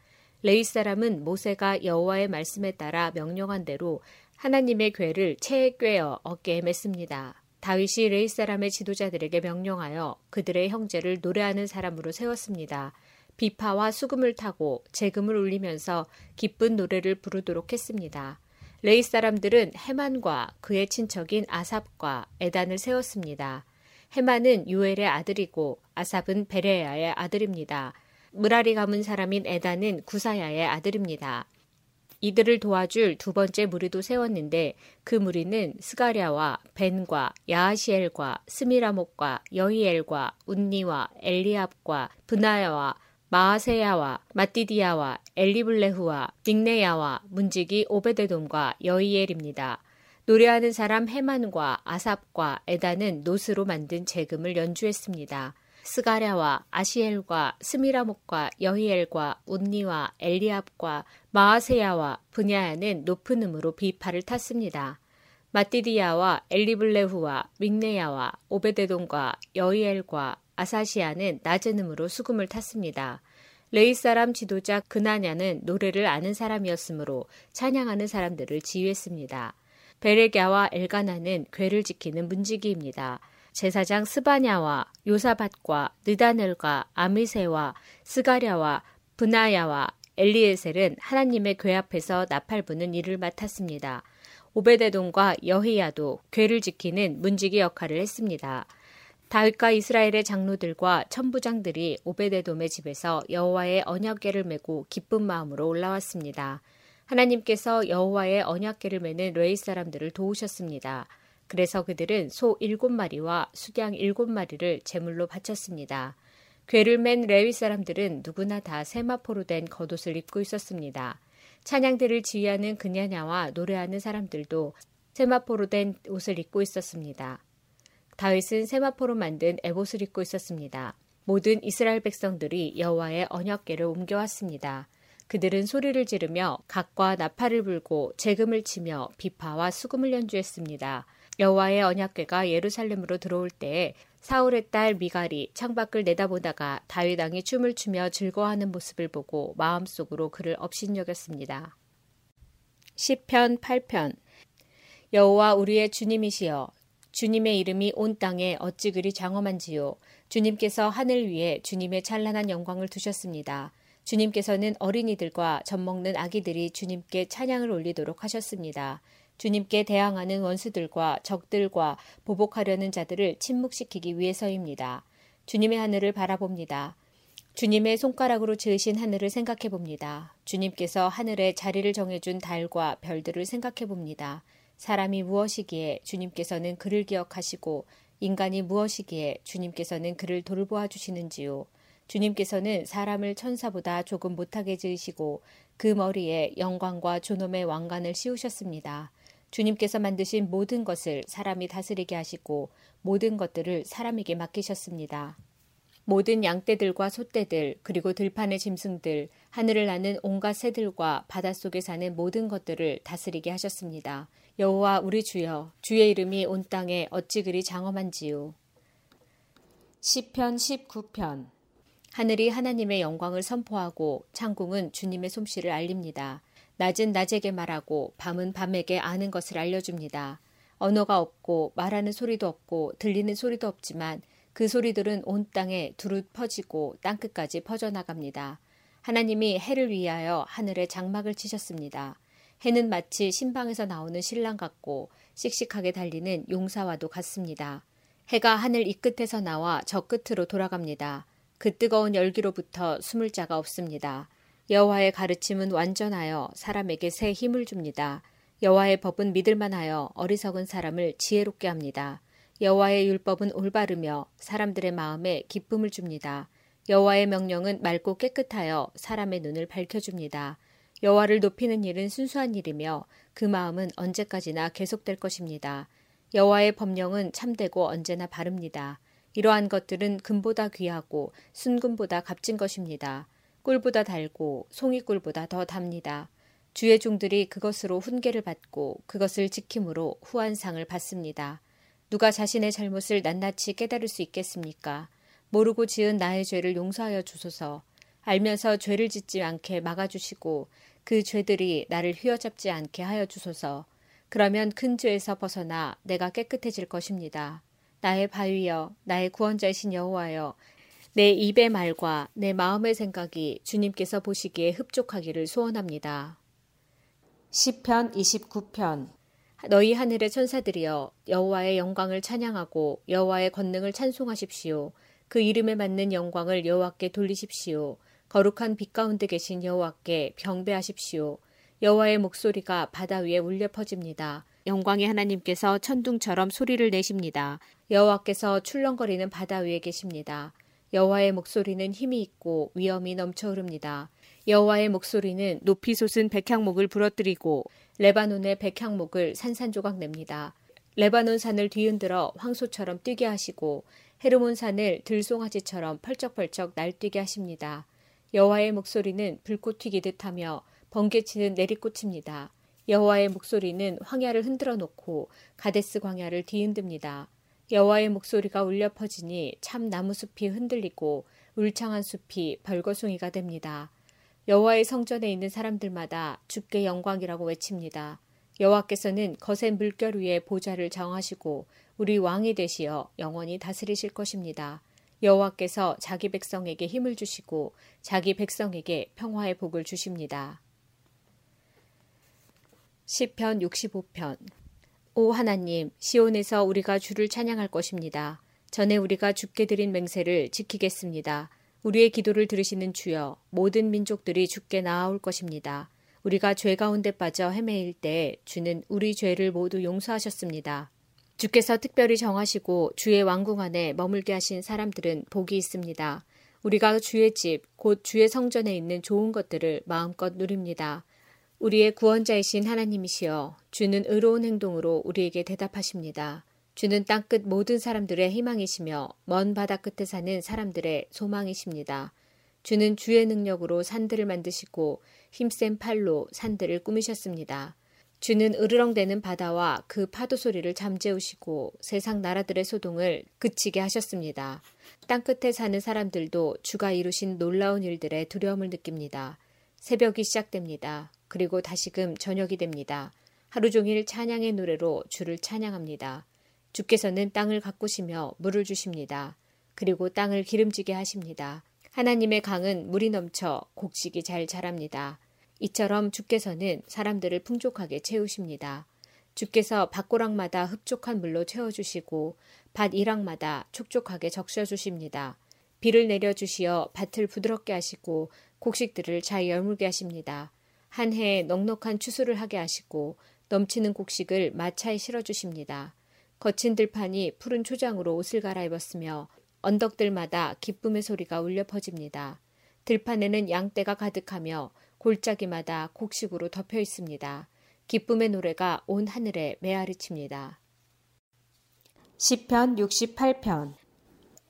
레위 사람은 모세가 여호와의 말씀에 따라 명령한 대로 하나님의 궤를 채에 꿰어 어깨에 맸습니다. 다윗이 레위 사람의 지도자들에게 명령하여 그들의 형제를 노래하는 사람으로 세웠습니다. 비파와 수금을 타고 재금을 울리면서 기쁜 노래를 부르도록 했습니다. 레위 사람들은 헤만과 그의 친척인 아삽과 에단을 세웠습니다. 헤만은 요엘의 아들이고 아삽은 베레야의 아들입니다. 무라리 가문 사람인 에단은 구사야의 아들입니다. 이들을 도와줄 두 번째 무리도 세웠는데 그 무리는 스가랴와 벤과 야하시엘과 스미라못과 여히엘과 운니와 엘리압과 브나야와 마아세야와 마띠디야와 엘리블레후와 믹네야와 문지기 오베데돔과 여이엘입니다. 노래하는 사람 헤만과 아삽과 에단은 노스로 만든 제금을 연주했습니다. 스가랴와 아시엘과 스미라못과 여히엘과 운니와 엘리압과 마아세야와 브냐야는 높은 음으로 비파를 탔습니다. 마띠디야와 엘리블레후와 믹네야와 오베데돔과 여이엘과 아사시아는 낮은 음으로 수금을 탔습니다. 레위 사람 지도자 그나냐는 노래를 아는 사람이었으므로 찬양하는 사람들을 지휘했습니다. 베레갸와 엘가나는 궤를 지키는 문지기입니다. 제사장 스바냐와 요사밭과 느다넬과 아미세와 스가랴와 브나야와 엘리에셀은 하나님의 궤 앞에서 나팔 부는 일을 맡았습니다. 오베데돔과 여히야도 궤를 지키는 문지기 역할을 했습니다. 다윗과 이스라엘의 장로들과 천부장들이 오베데돔의 집에서 여호와의 언약궤를 메고 기쁜 마음으로 올라왔습니다. 하나님께서 여호와의 언약궤를 메는 레위 사람들을 도우셨습니다. 그래서 그들은 소 일곱 마리와 수양 일곱 마리를 제물로 바쳤습니다. 궤를 맨 레위 사람들은 누구나 다 세마포로 된 겉옷을 입고 있었습니다. 찬양들을 지휘하는 그냐냐와 노래하는 사람들도 세마포로 된 옷을 입고 있었습니다. 다윗은 세마포로 만든 에봇을 입고 있었습니다. 모든 이스라엘 백성들이 여호와의 언약궤를 옮겨왔습니다. 그들은 소리를 지르며 각과 나팔을 불고 제금을 치며 비파와 수금을 연주했습니다. 여호와의 언약궤가 예루살렘으로 들어올 때에 사울의 딸 미갈이 창밖을 내다보다가 다윗 왕이 춤을 추며 즐거워하는 모습을 보고 마음속으로 그를 업신여겼습니다. 시편 팔 편. 여호와 우리의 주님이시여, 주님의 이름이 온 땅에 어찌 그리 장엄한지요. 주님께서 하늘 위에 주님의 찬란한 영광을 두셨습니다. 주님께서는 어린이들과 젖먹는 아기들이 주님께 찬양을 올리도록 하셨습니다. 주님께 대항하는 원수들과 적들과 보복하려는 자들을 침묵시키기 위해서입니다. 주님의 하늘을 바라봅니다. 주님의 손가락으로 지으신 하늘을 생각해봅니다. 주님께서 하늘에 자리를 정해준 달과 별들을 생각해봅니다. 사람이 무엇이기에 주님께서는 그를 기억하시고 인간이 무엇이기에 주님께서는 그를 돌보아 주시는지요. 주님께서는 사람을 천사보다 조금 못하게 지으시고 그 머리에 영광과 존엄의 왕관을 씌우셨습니다. 주님께서 만드신 모든 것을 사람이 다스리게 하시고 모든 것들을 사람에게 맡기셨습니다. 모든 양떼들과 소떼들 그리고 들판의 짐승들 하늘을 나는 온갖 새들과 바닷속에 사는 모든 것들을 다스리게 하셨습니다. 여호와 우리 주여, 주의 이름이 온 땅에 어찌 그리 장엄한지요. 시편 십구 편. 하늘이 하나님의 영광을 선포하고 창궁은 주님의 솜씨를 알립니다. 낮은 낮에게 말하고 밤은 밤에게 아는 것을 알려줍니다. 언어가 없고 말하는 소리도 없고 들리는 소리도 없지만 그 소리들은 온 땅에 두루 퍼지고 땅끝까지 퍼져나갑니다. 하나님이 해를 위하여 하늘에 장막을 치셨습니다. 해는 마치 신방에서 나오는 신랑 같고 씩씩하게 달리는 용사와도 같습니다. 해가 하늘 이 끝에서 나와 저 끝으로 돌아갑니다. 그 뜨거운 열기로부터 숨을 자가 없습니다. 여호와의 가르침은 완전하여 사람에게 새 힘을 줍니다. 여호와의 법은 믿을만하여 어리석은 사람을 지혜롭게 합니다. 여호와의 율법은 올바르며 사람들의 마음에 기쁨을 줍니다. 여호와의 명령은 맑고 깨끗하여 사람의 눈을 밝혀줍니다. 여호와를 높이는 일은 순수한 일이며 그 마음은 언제까지나 계속될 것입니다. 여호와의 법령은 참되고 언제나 바릅니다. 이러한 것들은 금보다 귀하고 순금보다 값진 것입니다. 꿀보다 달고 송이꿀보다 더 답니다. 주의 종들이 그것으로 훈계를 받고 그것을 지킴으로 후한상을 받습니다. 누가 자신의 잘못을 낱낱이 깨달을 수 있겠습니까? 모르고 지은 나의 죄를 용서하여 주소서. 알면서 죄를 짓지 않게 막아주시고 그 죄들이 나를 휘어잡지 않게 하여 주소서. 그러면 큰 죄에서 벗어나 내가 깨끗해질 것입니다. 나의 바위여, 나의 구원자이신 여호와여, 내 입의 말과 내 마음의 생각이 주님께서 보시기에 흡족하기를 소원합니다. 시편 이십구 편. 너희 하늘의 천사들이여, 여호와의 영광을 찬양하고 여호와의 권능을 찬송하십시오. 그 이름에 맞는 영광을 여호와께 돌리십시오. 거룩한 빛 가운데 계신 여호와께 경배하십시오. 여호와의 목소리가 바다 위에 울려 퍼집니다. 영광의 하나님께서 천둥처럼 소리를 내십니다. 여호와께서 출렁거리는 바다 위에 계십니다. 여호와의 목소리는 힘이 있고 위엄이 넘쳐 흐릅니다. 여호와의 목소리는 높이 솟은 백향목을 부러뜨리고 레바논의 백향목을 산산조각 냅니다. 레바논 산을 뒤흔들어 황소처럼 뛰게 하시고 헤르몬 산을 들송아지처럼 펄쩍펄쩍 날뛰게 하십니다. 여호와의 목소리는 불꽃 튀기듯 하며 번개치는 내리꽂힙니다. 여호와의 목소리는 황야를 흔들어 놓고 가데스 광야를 뒤흔듭니다. 여호와의 목소리가 울려 퍼지니 참 나무숲이 흔들리고 울창한 숲이 벌거숭이가 됩니다. 여호와의 성전에 있는 사람들마다 주께 영광이라고 외칩니다. 여호와께서는 거센 물결 위에 보좌를 정하시고 우리 왕이 되시어 영원히 다스리실 것입니다. 여호와께서 자기 백성에게 힘을 주시고 자기 백성에게 평화의 복을 주십니다. 시편 육십오 편. 오 하나님, 시온에서 우리가 주를 찬양할 것입니다. 전에 우리가 주께 드린 맹세를 지키겠습니다. 우리의 기도를 들으시는 주여, 모든 민족들이 주께 나아올 것입니다. 우리가 죄 가운데 빠져 헤매일 때 주는 우리 죄를 모두 용서하셨습니다. 주께서 특별히 정하시고 주의 왕궁 안에 머물게 하신 사람들은 복이 있습니다. 우리가 주의 집, 곧 주의 성전에 있는 좋은 것들을 마음껏 누립니다. 우리의 구원자이신 하나님이시여, 주는 의로운 행동으로 우리에게 대답하십니다. 주는 땅끝 모든 사람들의 희망이시며 먼 바다 끝에 사는 사람들의 소망이십니다. 주는 주의 능력으로 산들을 만드시고 힘센 팔로 산들을 꾸미셨습니다. 주는 으르렁대는 바다와 그 파도 소리를 잠재우시고 세상 나라들의 소동을 그치게 하셨습니다. 땅끝에 사는 사람들도 주가 이루신 놀라운 일들에 두려움을 느낍니다. 새벽이 시작됩니다. 그리고 다시금 저녁이 됩니다. 하루 종일 찬양의 노래로 주를 찬양합니다. 주께서는 땅을 가꾸시며 물을 주십니다. 그리고 땅을 기름지게 하십니다. 하나님의 강은 물이 넘쳐 곡식이 잘 자랍니다. 이처럼 주께서는 사람들을 풍족하게 채우십니다. 주께서 밭고랑마다 흡족한 물로 채워주시고 밭 일항마다 촉촉하게 적셔주십니다. 비를 내려주시어 밭을 부드럽게 하시고 곡식들을 잘 열물게 하십니다. 한 해에 넉넉한 추수를 하게 하시고 넘치는 곡식을 마차에 실어주십니다. 거친 들판이 푸른 초장으로 옷을 갈아입었으며 언덕들마다 기쁨의 소리가 울려 퍼집니다. 들판에는 양떼가 가득하며 골짜기마다 곡식으로 덮여 있습니다. 기쁨의 노래가 온 하늘에 메아리칩니다. 시편 육십팔 편.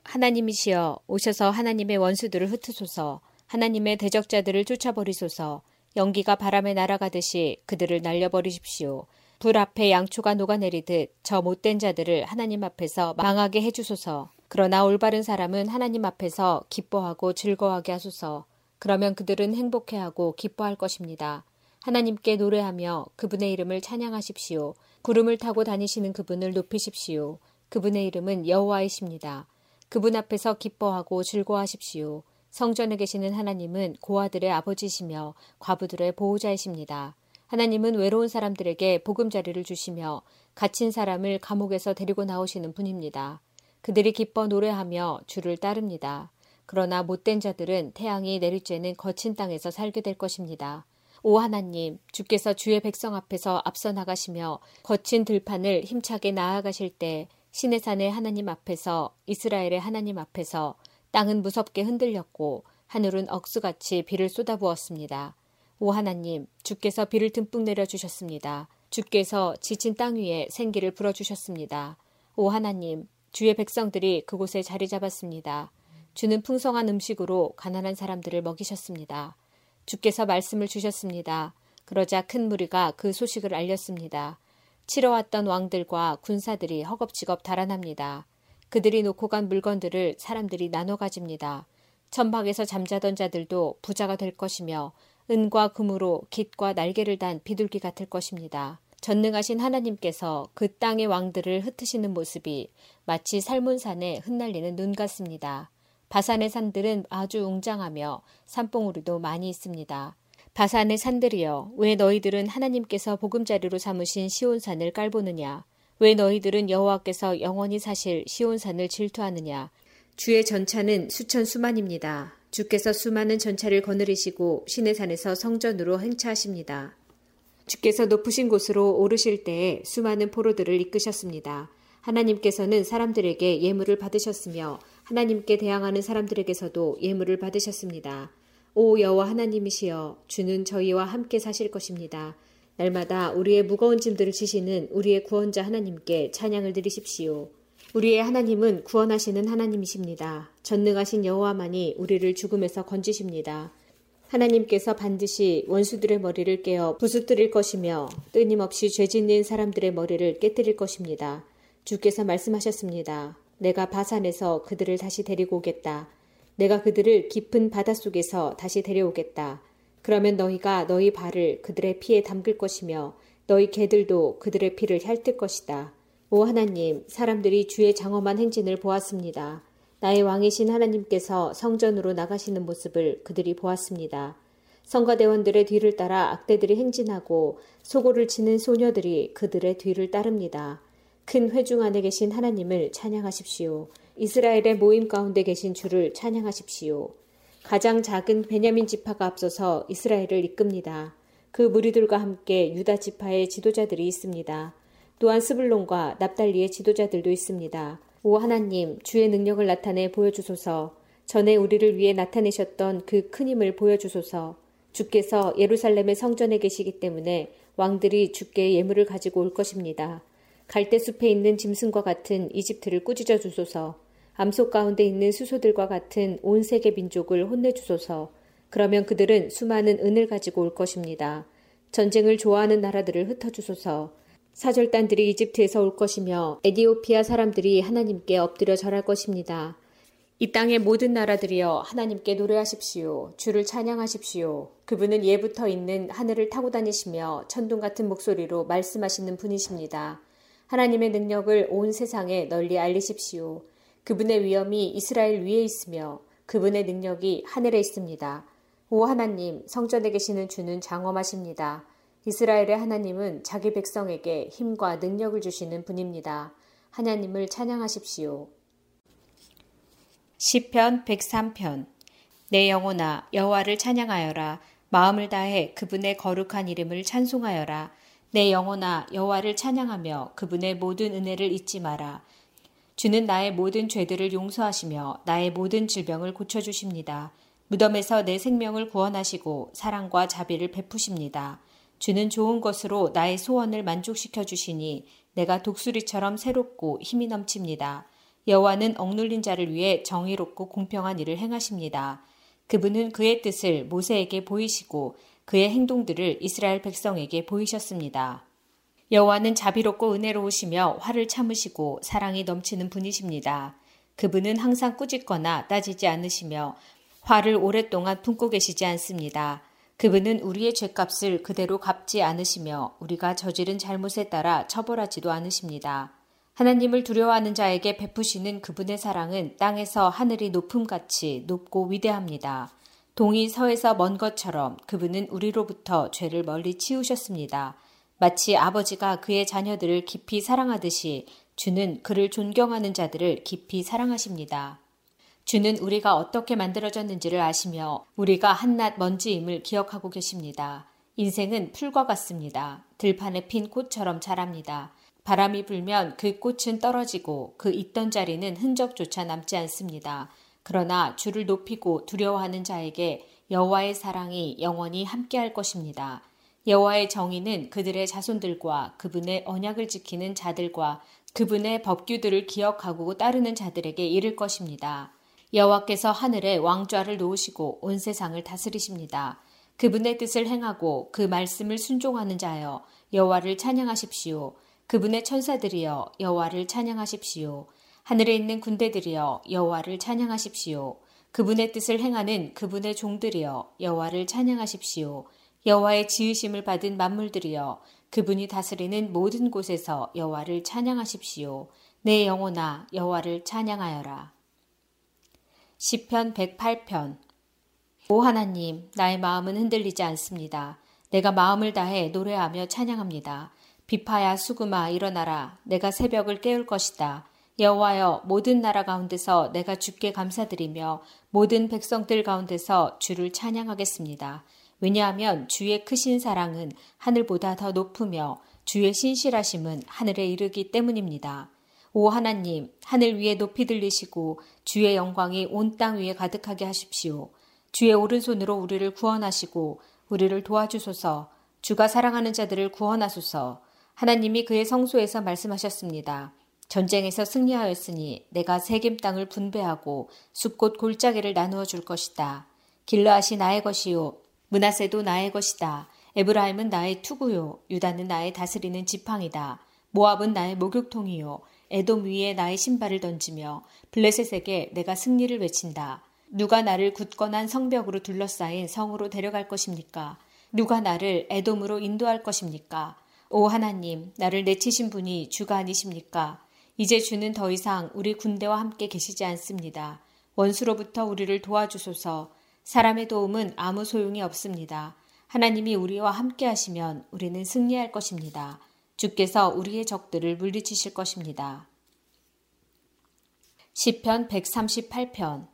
하나님이시여, 오셔서 하나님의 원수들을 흩으소서. 하나님의 대적자들을 쫓아버리소서. 연기가 바람에 날아가듯이 그들을 날려버리십시오. 불 앞에 양초가 녹아내리듯 저 못된 자들을 하나님 앞에서 망하게 해주소서. 그러나 올바른 사람은 하나님 앞에서 기뻐하고 즐거워하게 하소서. 그러면 그들은 행복해하고 기뻐할 것입니다. 하나님께 노래하며 그분의 이름을 찬양하십시오. 구름을 타고 다니시는 그분을 높이십시오. 그분의 이름은 여호와이십니다. 그분 앞에서 기뻐하고 즐거워하십시오. 성전에 계시는 하나님은 고아들의 아버지시며 과부들의 보호자이십니다. 하나님은 외로운 사람들에게 보금자리를 주시며 갇힌 사람을 감옥에서 데리고 나오시는 분입니다. 그들이 기뻐 노래하며 주를 따릅니다. 그러나 못된 자들은 태양이 내리쬐는 거친 땅에서 살게 될 것입니다. 오 하나님, 주께서 주의 백성 앞에서 앞서 나가시며 거친 들판을 힘차게 나아가실 때 시내산의 하나님 앞에서, 이스라엘의 하나님 앞에서 땅은 무섭게 흔들렸고 하늘은 억수같이 비를 쏟아부었습니다. 오 하나님, 주께서 비를 듬뿍 내려주셨습니다. 주께서 지친 땅 위에 생기를 불어주셨습니다. 오 하나님, 주의 백성들이 그곳에 자리 잡았습니다. 주는 풍성한 음식으로 가난한 사람들을 먹이셨습니다. 주께서 말씀을 주셨습니다. 그러자 큰 무리가 그 소식을 알렸습니다. 치러 왔던 왕들과 군사들이 허겁지겁 달아납니다. 그들이 놓고 간 물건들을 사람들이 나눠 가집니다. 천막에서 잠자던 자들도 부자가 될 것이며 은과 금으로 깃과 날개를 단 비둘기 같을 것입니다. 전능하신 하나님께서 그 땅의 왕들을 흩으시는 모습이 마치 살몬 산에 흩날리는 눈 같습니다. 바산의 산들은 아주 웅장하며 산봉우리도 많이 있습니다. 바산의 산들이여, 왜 너희들은 하나님께서 보금자리로 삼으신 시온산을 깔보느냐? 왜 너희들은 여호와께서 영원히 사실 시온산을 질투하느냐? 주의 전차는 수천 수만입니다. 주께서 수많은 전차를 거느리시고 시내산에서 성전으로 행차하십니다. 주께서 높으신 곳으로 오르실 때에 수많은 포로들을 이끄셨습니다. 하나님께서는 사람들에게 예물을 받으셨으며 하나님께 대항하는 사람들에게서도 예물을 받으셨습니다. 오 여호와 하나님이시여, 주는 저희와 함께 사실 것입니다. 날마다 우리의 무거운 짐들을 지시는 우리의 구원자 하나님께 찬양을 드리십시오. 우리의 하나님은 구원하시는 하나님이십니다. 전능하신 여호와만이 우리를 죽음에서 건지십니다. 하나님께서 반드시 원수들의 머리를 깨어 부수뜨릴 것이며 끊임없이 죄짓는 사람들의 머리를 깨뜨릴 것입니다. 주께서 말씀하셨습니다. 내가 바산에서 그들을 다시 데리고 오겠다. 내가 그들을 깊은 바닷속에서 다시 데려오겠다. 그러면 너희가 너희 발을 그들의 피에 담글 것이며 너희 개들도 그들의 피를 핥을 것이다. 오 하나님, 사람들이 주의 장엄한 행진을 보았습니다. 나의 왕이신 하나님께서 성전으로 나가시는 모습을 그들이 보았습니다. 성가대원들의 뒤를 따라 악대들이 행진하고 소고를 치는 소녀들이 그들의 뒤를 따릅니다. 큰 회중 안에 계신 하나님을 찬양하십시오. 이스라엘의 모임 가운데 계신 주를 찬양하십시오. 가장 작은 베냐민 지파가 앞서서 이스라엘을 이끕니다. 그 무리들과 함께 유다 지파의 지도자들이 있습니다. 또한 스불론과 납달리의 지도자들도 있습니다. 오 하나님, 주의 능력을 나타내 보여주소서. 전에 우리를 위해 나타내셨던 그 큰 힘을 보여주소서. 주께서 예루살렘의 성전에 계시기 때문에 왕들이 주께 예물을 가지고 올 것입니다. 갈대숲에 있는 짐승과 같은 이집트를 꾸짖어 주소서. 암속 가운데 있는 수소들과 같은 온 세계 민족을 혼내주소서. 그러면 그들은 수많은 은을 가지고 올 것입니다. 전쟁을 좋아하는 나라들을 흩어주소서. 사절단들이 이집트에서 올 것이며 에디오피아 사람들이 하나님께 엎드려 절할 것입니다. 이 땅의 모든 나라들이여, 하나님께 노래하십시오. 주를 찬양하십시오. 그분은 예부터 있는 하늘을 타고 다니시며 천둥 같은 목소리로 말씀하시는 분이십니다. 하나님의 능력을 온 세상에 널리 알리십시오. 그분의 위엄이 이스라엘 위에 있으며 그분의 능력이 하늘에 있습니다. 오 하나님, 성전에 계시는 주는 장엄하십니다. 이스라엘의 하나님은 자기 백성에게 힘과 능력을 주시는 분입니다. 하나님을 찬양하십시오. 시편 백삼 편. 내 영혼아, 여호와를 찬양하여라. 마음을 다해 그분의 거룩한 이름을 찬송하여라. 내 영혼아, 여호와를 찬양하며 그분의 모든 은혜를 잊지 마라. 주는 나의 모든 죄들을 용서하시며 나의 모든 질병을 고쳐주십니다. 무덤에서 내 생명을 구원하시고 사랑과 자비를 베푸십니다. 주는 좋은 것으로 나의 소원을 만족시켜 주시니 내가 독수리처럼 새롭고 힘이 넘칩니다. 여호와는 억눌린 자를 위해 정의롭고 공평한 일을 행하십니다. 그분은 그의 뜻을 모세에게 보이시고 그의 행동들을 이스라엘 백성에게 보이셨습니다. 여호와는 자비롭고 은혜로우시며 화를 참으시고 사랑이 넘치는 분이십니다. 그분은 항상 꾸짖거나 따지지 않으시며 화를 오랫동안 품고 계시지 않습니다. 그분은 우리의 죄값을 그대로 갚지 않으시며 우리가 저지른 잘못에 따라 처벌하지도 않으십니다. 하나님을 두려워하는 자에게 베푸시는 그분의 사랑은 땅에서 하늘이 높음같이 높고 위대합니다. 동이 서에서 먼 것처럼 그분은 우리로부터 죄를 멀리 치우셨습니다. 마치 아버지가 그의 자녀들을 깊이 사랑하듯이 주는 그를 존경하는 자들을 깊이 사랑하십니다. 주는 우리가 어떻게 만들어졌는지를 아시며 우리가 한낱 먼지임을 기억하고 계십니다. 인생은 풀과 같습니다. 들판에 핀 꽃처럼 자랍니다. 바람이 불면 그 꽃은 떨어지고 그 있던 자리는 흔적조차 남지 않습니다. 그러나 주를 높이고 두려워하는 자에게 여호와의 사랑이 영원히 함께할 것입니다. 여호와의 정의는 그들의 자손들과 그분의 언약을 지키는 자들과 그분의 법규들을 기억하고 따르는 자들에게 이를 것입니다. 여호와께서 하늘에 왕좌를 놓으시고 온 세상을 다스리십니다. 그분의 뜻을 행하고 그 말씀을 순종하는 자여, 여호와를 찬양하십시오. 그분의 천사들이여, 여호와를 찬양하십시오. 하늘에 있는 군대들이여, 여호와를 찬양하십시오. 그분의 뜻을 행하는 그분의 종들이여, 여호와를 찬양하십시오. 여호와의 지으심을 받은 만물들이여, 그분이 다스리는 모든 곳에서 여호와를 찬양하십시오. 내 영혼아, 여호와를 찬양하여라. 시편 백팔 편. 오 하나님, 나의 마음은 흔들리지 않습니다. 내가 마음을 다해 노래하며 찬양합니다. 비파야 수금아 일어나라. 내가 새벽을 깨울 것이다. 여호와여, 모든 나라 가운데서 내가 주께 감사드리며 모든 백성들 가운데서 주를 찬양하겠습니다. 왜냐하면 주의 크신 사랑은 하늘보다 더 높으며 주의 신실하심은 하늘에 이르기 때문입니다. 오 하나님, 하늘 위에 높이 들리시고 주의 영광이 온 땅 위에 가득하게 하십시오. 주의 오른손으로 우리를 구원하시고 우리를 도와주소서. 주가 사랑하는 자들을 구원하소서. 하나님이 그의 성소에서 말씀하셨습니다. 전쟁에서 승리하였으니 내가 세겜 땅을 분배하고 숲곳 골짜기를 나누어 줄 것이다. 길르앗이 나의 것이요 므낫세도 나의 것이다. 에브라임은 나의 투구요 유다는 나의 다스리는 지팡이다. 모압은 나의 목욕통이요 에돔 위에 나의 신발을 던지며 블레셋에게 내가 승리를 외친다. 누가 나를 굳건한 성벽으로 둘러싸인 성으로 데려갈 것입니까? 누가 나를 에돔으로 인도할 것입니까? 오 하나님, 나를 내치신 분이 주가 아니십니까? 이제 주는 더 이상 우리 군대와 함께 계시지 않습니다. 원수로부터 우리를 도와주소서. 사람의 도움은 아무 소용이 없습니다. 하나님이 우리와 함께 하시면 우리는 승리할 것입니다. 주께서 우리의 적들을 물리치실 것입니다. 시편 백삼십팔 편.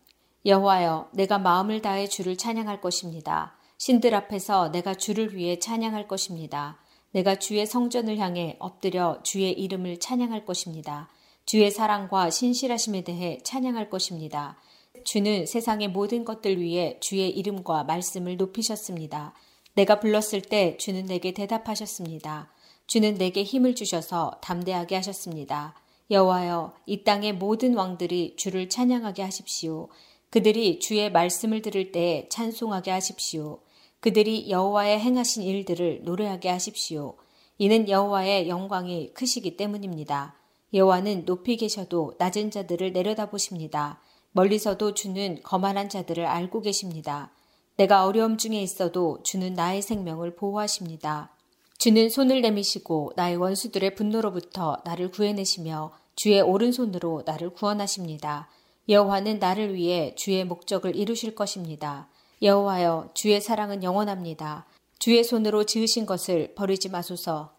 여호와여, 내가 마음을 다해 주를 찬양할 것입니다. 신들 앞에서 내가 주를 위해 찬양할 것입니다. 내가 주의 성전을 향해 엎드려 주의 이름을 찬양할 것입니다. 주의 사랑과 신실하심에 대해 찬양할 것입니다. 주는 세상의 모든 것들 위에 주의 이름과 말씀을 높이셨습니다. 내가 불렀을 때 주는 내게 대답하셨습니다. 주는 내게 힘을 주셔서 담대하게 하셨습니다. 여호와여, 이 땅의 모든 왕들이 주를 찬양하게 하십시오. 그들이 주의 말씀을 들을 때에 찬송하게 하십시오. 그들이 여호와의 행하신 일들을 노래하게 하십시오. 이는 여호와의 영광이 크시기 때문입니다. 여호와는 높이 계셔도 낮은 자들을 내려다보십니다. 멀리서도 주는 거만한 자들을 알고 계십니다. 내가 어려움 중에 있어도 주는 나의 생명을 보호하십니다. 주는 손을 내미시고 나의 원수들의 분노로부터 나를 구해내시며 주의 오른손으로 나를 구원하십니다. 여호와는 나를 위해 주의 목적을 이루실 것입니다. 여호와여, 주의 사랑은 영원합니다. 주의 손으로 지으신 것을 버리지 마소서.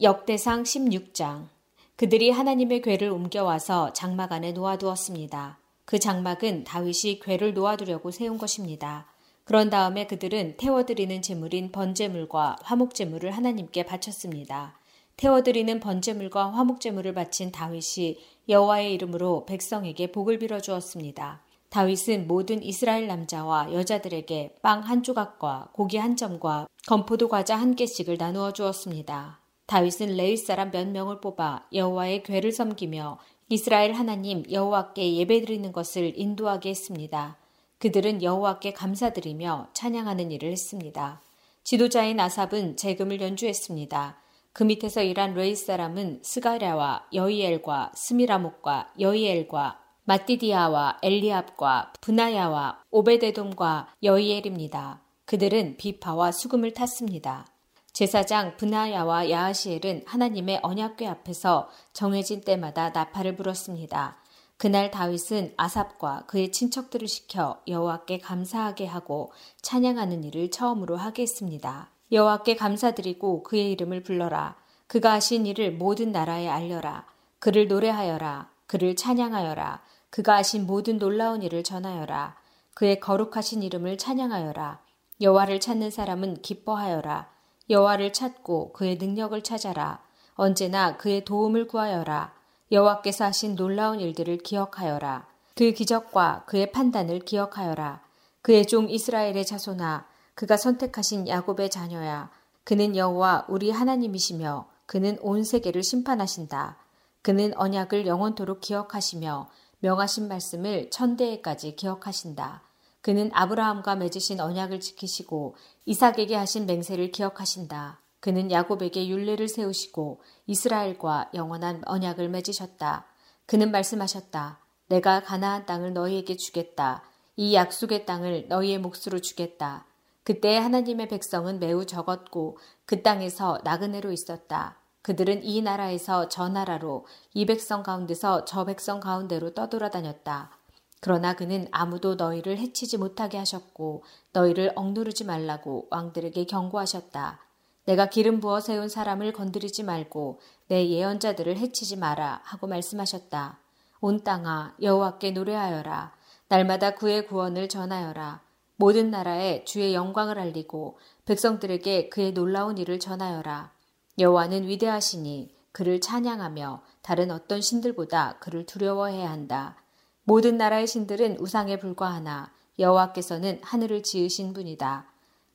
역대상 십육 장. 그들이 하나님의 궤를 옮겨와서 장막 안에 놓아두었습니다. 그 장막은 다윗이 궤를 놓아두려고 세운 것입니다. 그런 다음에 그들은 태워드리는 제물인 번제물과 화목제물을 하나님께 바쳤습니다. 태워드리는 번제물과 화목제물을 바친 다윗이 여호와의 이름으로 백성에게 복을 빌어주었습니다. 다윗은 모든 이스라엘 남자와 여자들에게 빵 한 조각과 고기 한 점과 건포도 과자 한 개씩을 나누어 주었습니다. 다윗은 레위 사람 몇 명을 뽑아 여호와의 궤를 섬기며 이스라엘 하나님 여호와께 예배드리는 것을 인도하게 했습니다. 그들은 여호와께 감사드리며 찬양하는 일을 했습니다. 지도자인 아삽은 재금을 연주했습니다. 그 밑에서 일한 레위 사람은 스가랴와 여이엘과 스미라못과 여이엘과 마띠디아와 엘리압과 브나야와 오베데돔과 여이엘입니다. 그들은 비파와 수금을 탔습니다. 제사장 브나야와 야하시엘은 하나님의 언약궤 앞에서 정해진 때마다 나팔을 불었습니다. 그날 다윗은 아삽과 그의 친척들을 시켜 여호와께 감사하게 하고 찬양하는 일을 처음으로 하게 했습니다. 여호와께 감사드리고 그의 이름을 불러라. 그가 하신 일을 모든 나라에 알려라. 그를 노래하여라. 그를 찬양하여라. 그가 하신 모든 놀라운 일을 전하여라. 그의 거룩하신 이름을 찬양하여라. 여호와를 찾는 사람은 기뻐하여라. 여호와를 찾고 그의 능력을 찾아라. 언제나 그의 도움을 구하여라. 여호와께서 하신 놀라운 일들을 기억하여라. 그 기적과 그의 판단을 기억하여라. 그의 종 이스라엘의 자손아, 그가 선택하신 야곱의 자녀야. 그는 여호와 우리 하나님이시며 그는 온 세계를 심판하신다. 그는 언약을 영원토록 기억하시며 명하신 말씀을 천대에까지 기억하신다. 그는 아브라함과 맺으신 언약을 지키시고 이삭에게 하신 맹세를 기억하신다. 그는 야곱에게 율례를 세우시고 이스라엘과 영원한 언약을 맺으셨다. 그는 말씀하셨다. 내가 가나안 땅을 너희에게 주겠다. 이 약속의 땅을 너희의 몫으로 주겠다. 그때 하나님의 백성은 매우 적었고 그 땅에서 나그네로 있었다. 그들은 이 나라에서 저 나라로, 이 백성 가운데서 저 백성 가운데로 떠돌아다녔다. 그러나 그는 아무도 너희를 해치지 못하게 하셨고 너희를 억누르지 말라고 왕들에게 경고하셨다. 내가 기름 부어 세운 사람을 건드리지 말고 내 예언자들을 해치지 마라 하고 말씀하셨다. 온 땅아, 여호와께 노래하여라. 날마다 그의 구원을 전하여라. 모든 나라에 주의 영광을 알리고 백성들에게 그의 놀라운 일을 전하여라. 여호와는 위대하시니 그를 찬양하며 다른 어떤 신들보다 그를 두려워해야 한다. 모든 나라의 신들은 우상에 불과하나 여호와께서는 하늘을 지으신 분이다.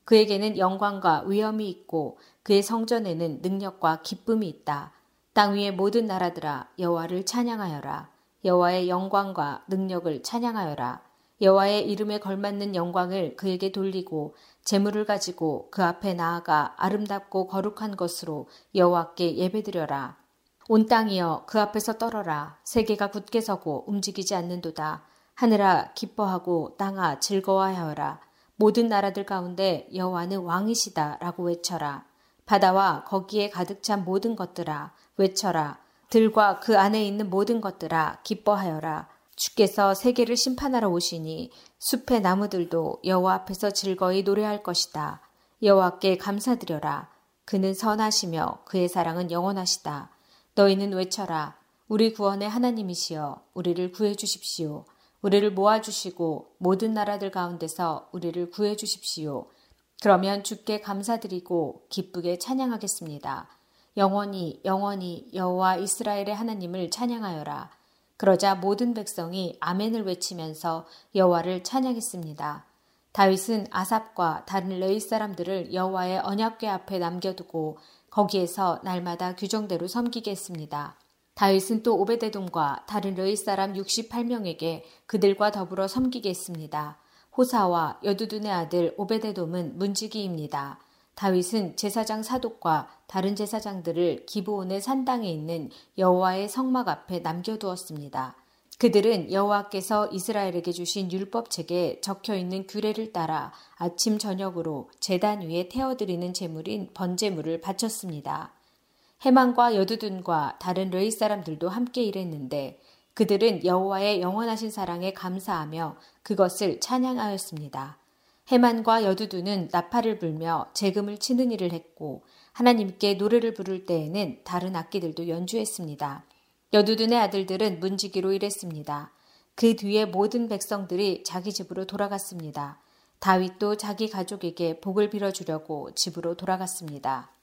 그에게는 영광과 위엄이 있고 그의 성전에는 능력과 기쁨이 있다. 땅 위의 모든 나라들아 여호와를 찬양하여라. 여호와의 영광과 능력을 찬양하여라. 여호와의 이름에 걸맞는 영광을 그에게 돌리고 재물을 가지고 그 앞에 나아가 아름답고 거룩한 것으로 여호와께 예배드려라. 온 땅이여 그 앞에서 떨어라. 세계가 굳게 서고 움직이지 않는도다. 하늘아 기뻐하고 땅아 즐거워하여라. 모든 나라들 가운데 여호와는 왕이시다 라고 외쳐라. 바다와 거기에 가득 찬 모든 것들아 외쳐라. 들과 그 안에 있는 모든 것들아 기뻐하여라. 주께서 세계를 심판하러 오시니 숲의 나무들도 여호와 앞에서 즐거이 노래할 것이다. 여호와께 감사드려라. 그는 선하시며 그의 사랑은 영원하시다. 너희는 외쳐라. 우리 구원의 하나님이시여 우리를 구해주십시오. 우리를 모아주시고 모든 나라들 가운데서 우리를 구해주십시오. 그러면 주께 감사드리고 기쁘게 찬양하겠습니다. 영원히 영원히 여호와 이스라엘의 하나님을 찬양하여라. 그러자 모든 백성이 아멘을 외치면서 여호와를 찬양했습니다. 다윗은 아삽과 다른 레위 사람들을 여호와의 언약궤 앞에 남겨두고 거기에서 날마다 규정대로 섬기게 했습니다. 다윗은 또 오베데돔과 다른 레위 사람 육십팔 명에게 그들과 더불어 섬기게 했습니다. 호사와 여두둔의 아들 오베데돔은 문지기입니다. 다윗은 제사장 사독과 다른 제사장들을 기브온의 산당에 있는 여호와의 성막 앞에 남겨두었습니다. 그들은 여호와께서 이스라엘에게 주신 율법책에 적혀있는 규례를 따라 아침 저녁으로 제단 위에 태워드리는 제물인 번제물을 바쳤습니다. 헤만과 여두둔과 다른 레위 사람들도 함께 일했는데 그들은 여호와의 영원하신 사랑에 감사하며 그것을 찬양하였습니다. 헤만과 여두둔은 나팔을 불며 재금을 치는 일을 했고 하나님께 노래를 부를 때에는 다른 악기들도 연주했습니다. 여두둔의 아들들은 문지기로 일했습니다. 그 뒤에 모든 백성들이 자기 집으로 돌아갔습니다. 다윗도 자기 가족에게 복을 빌어주려고 집으로 돌아갔습니다.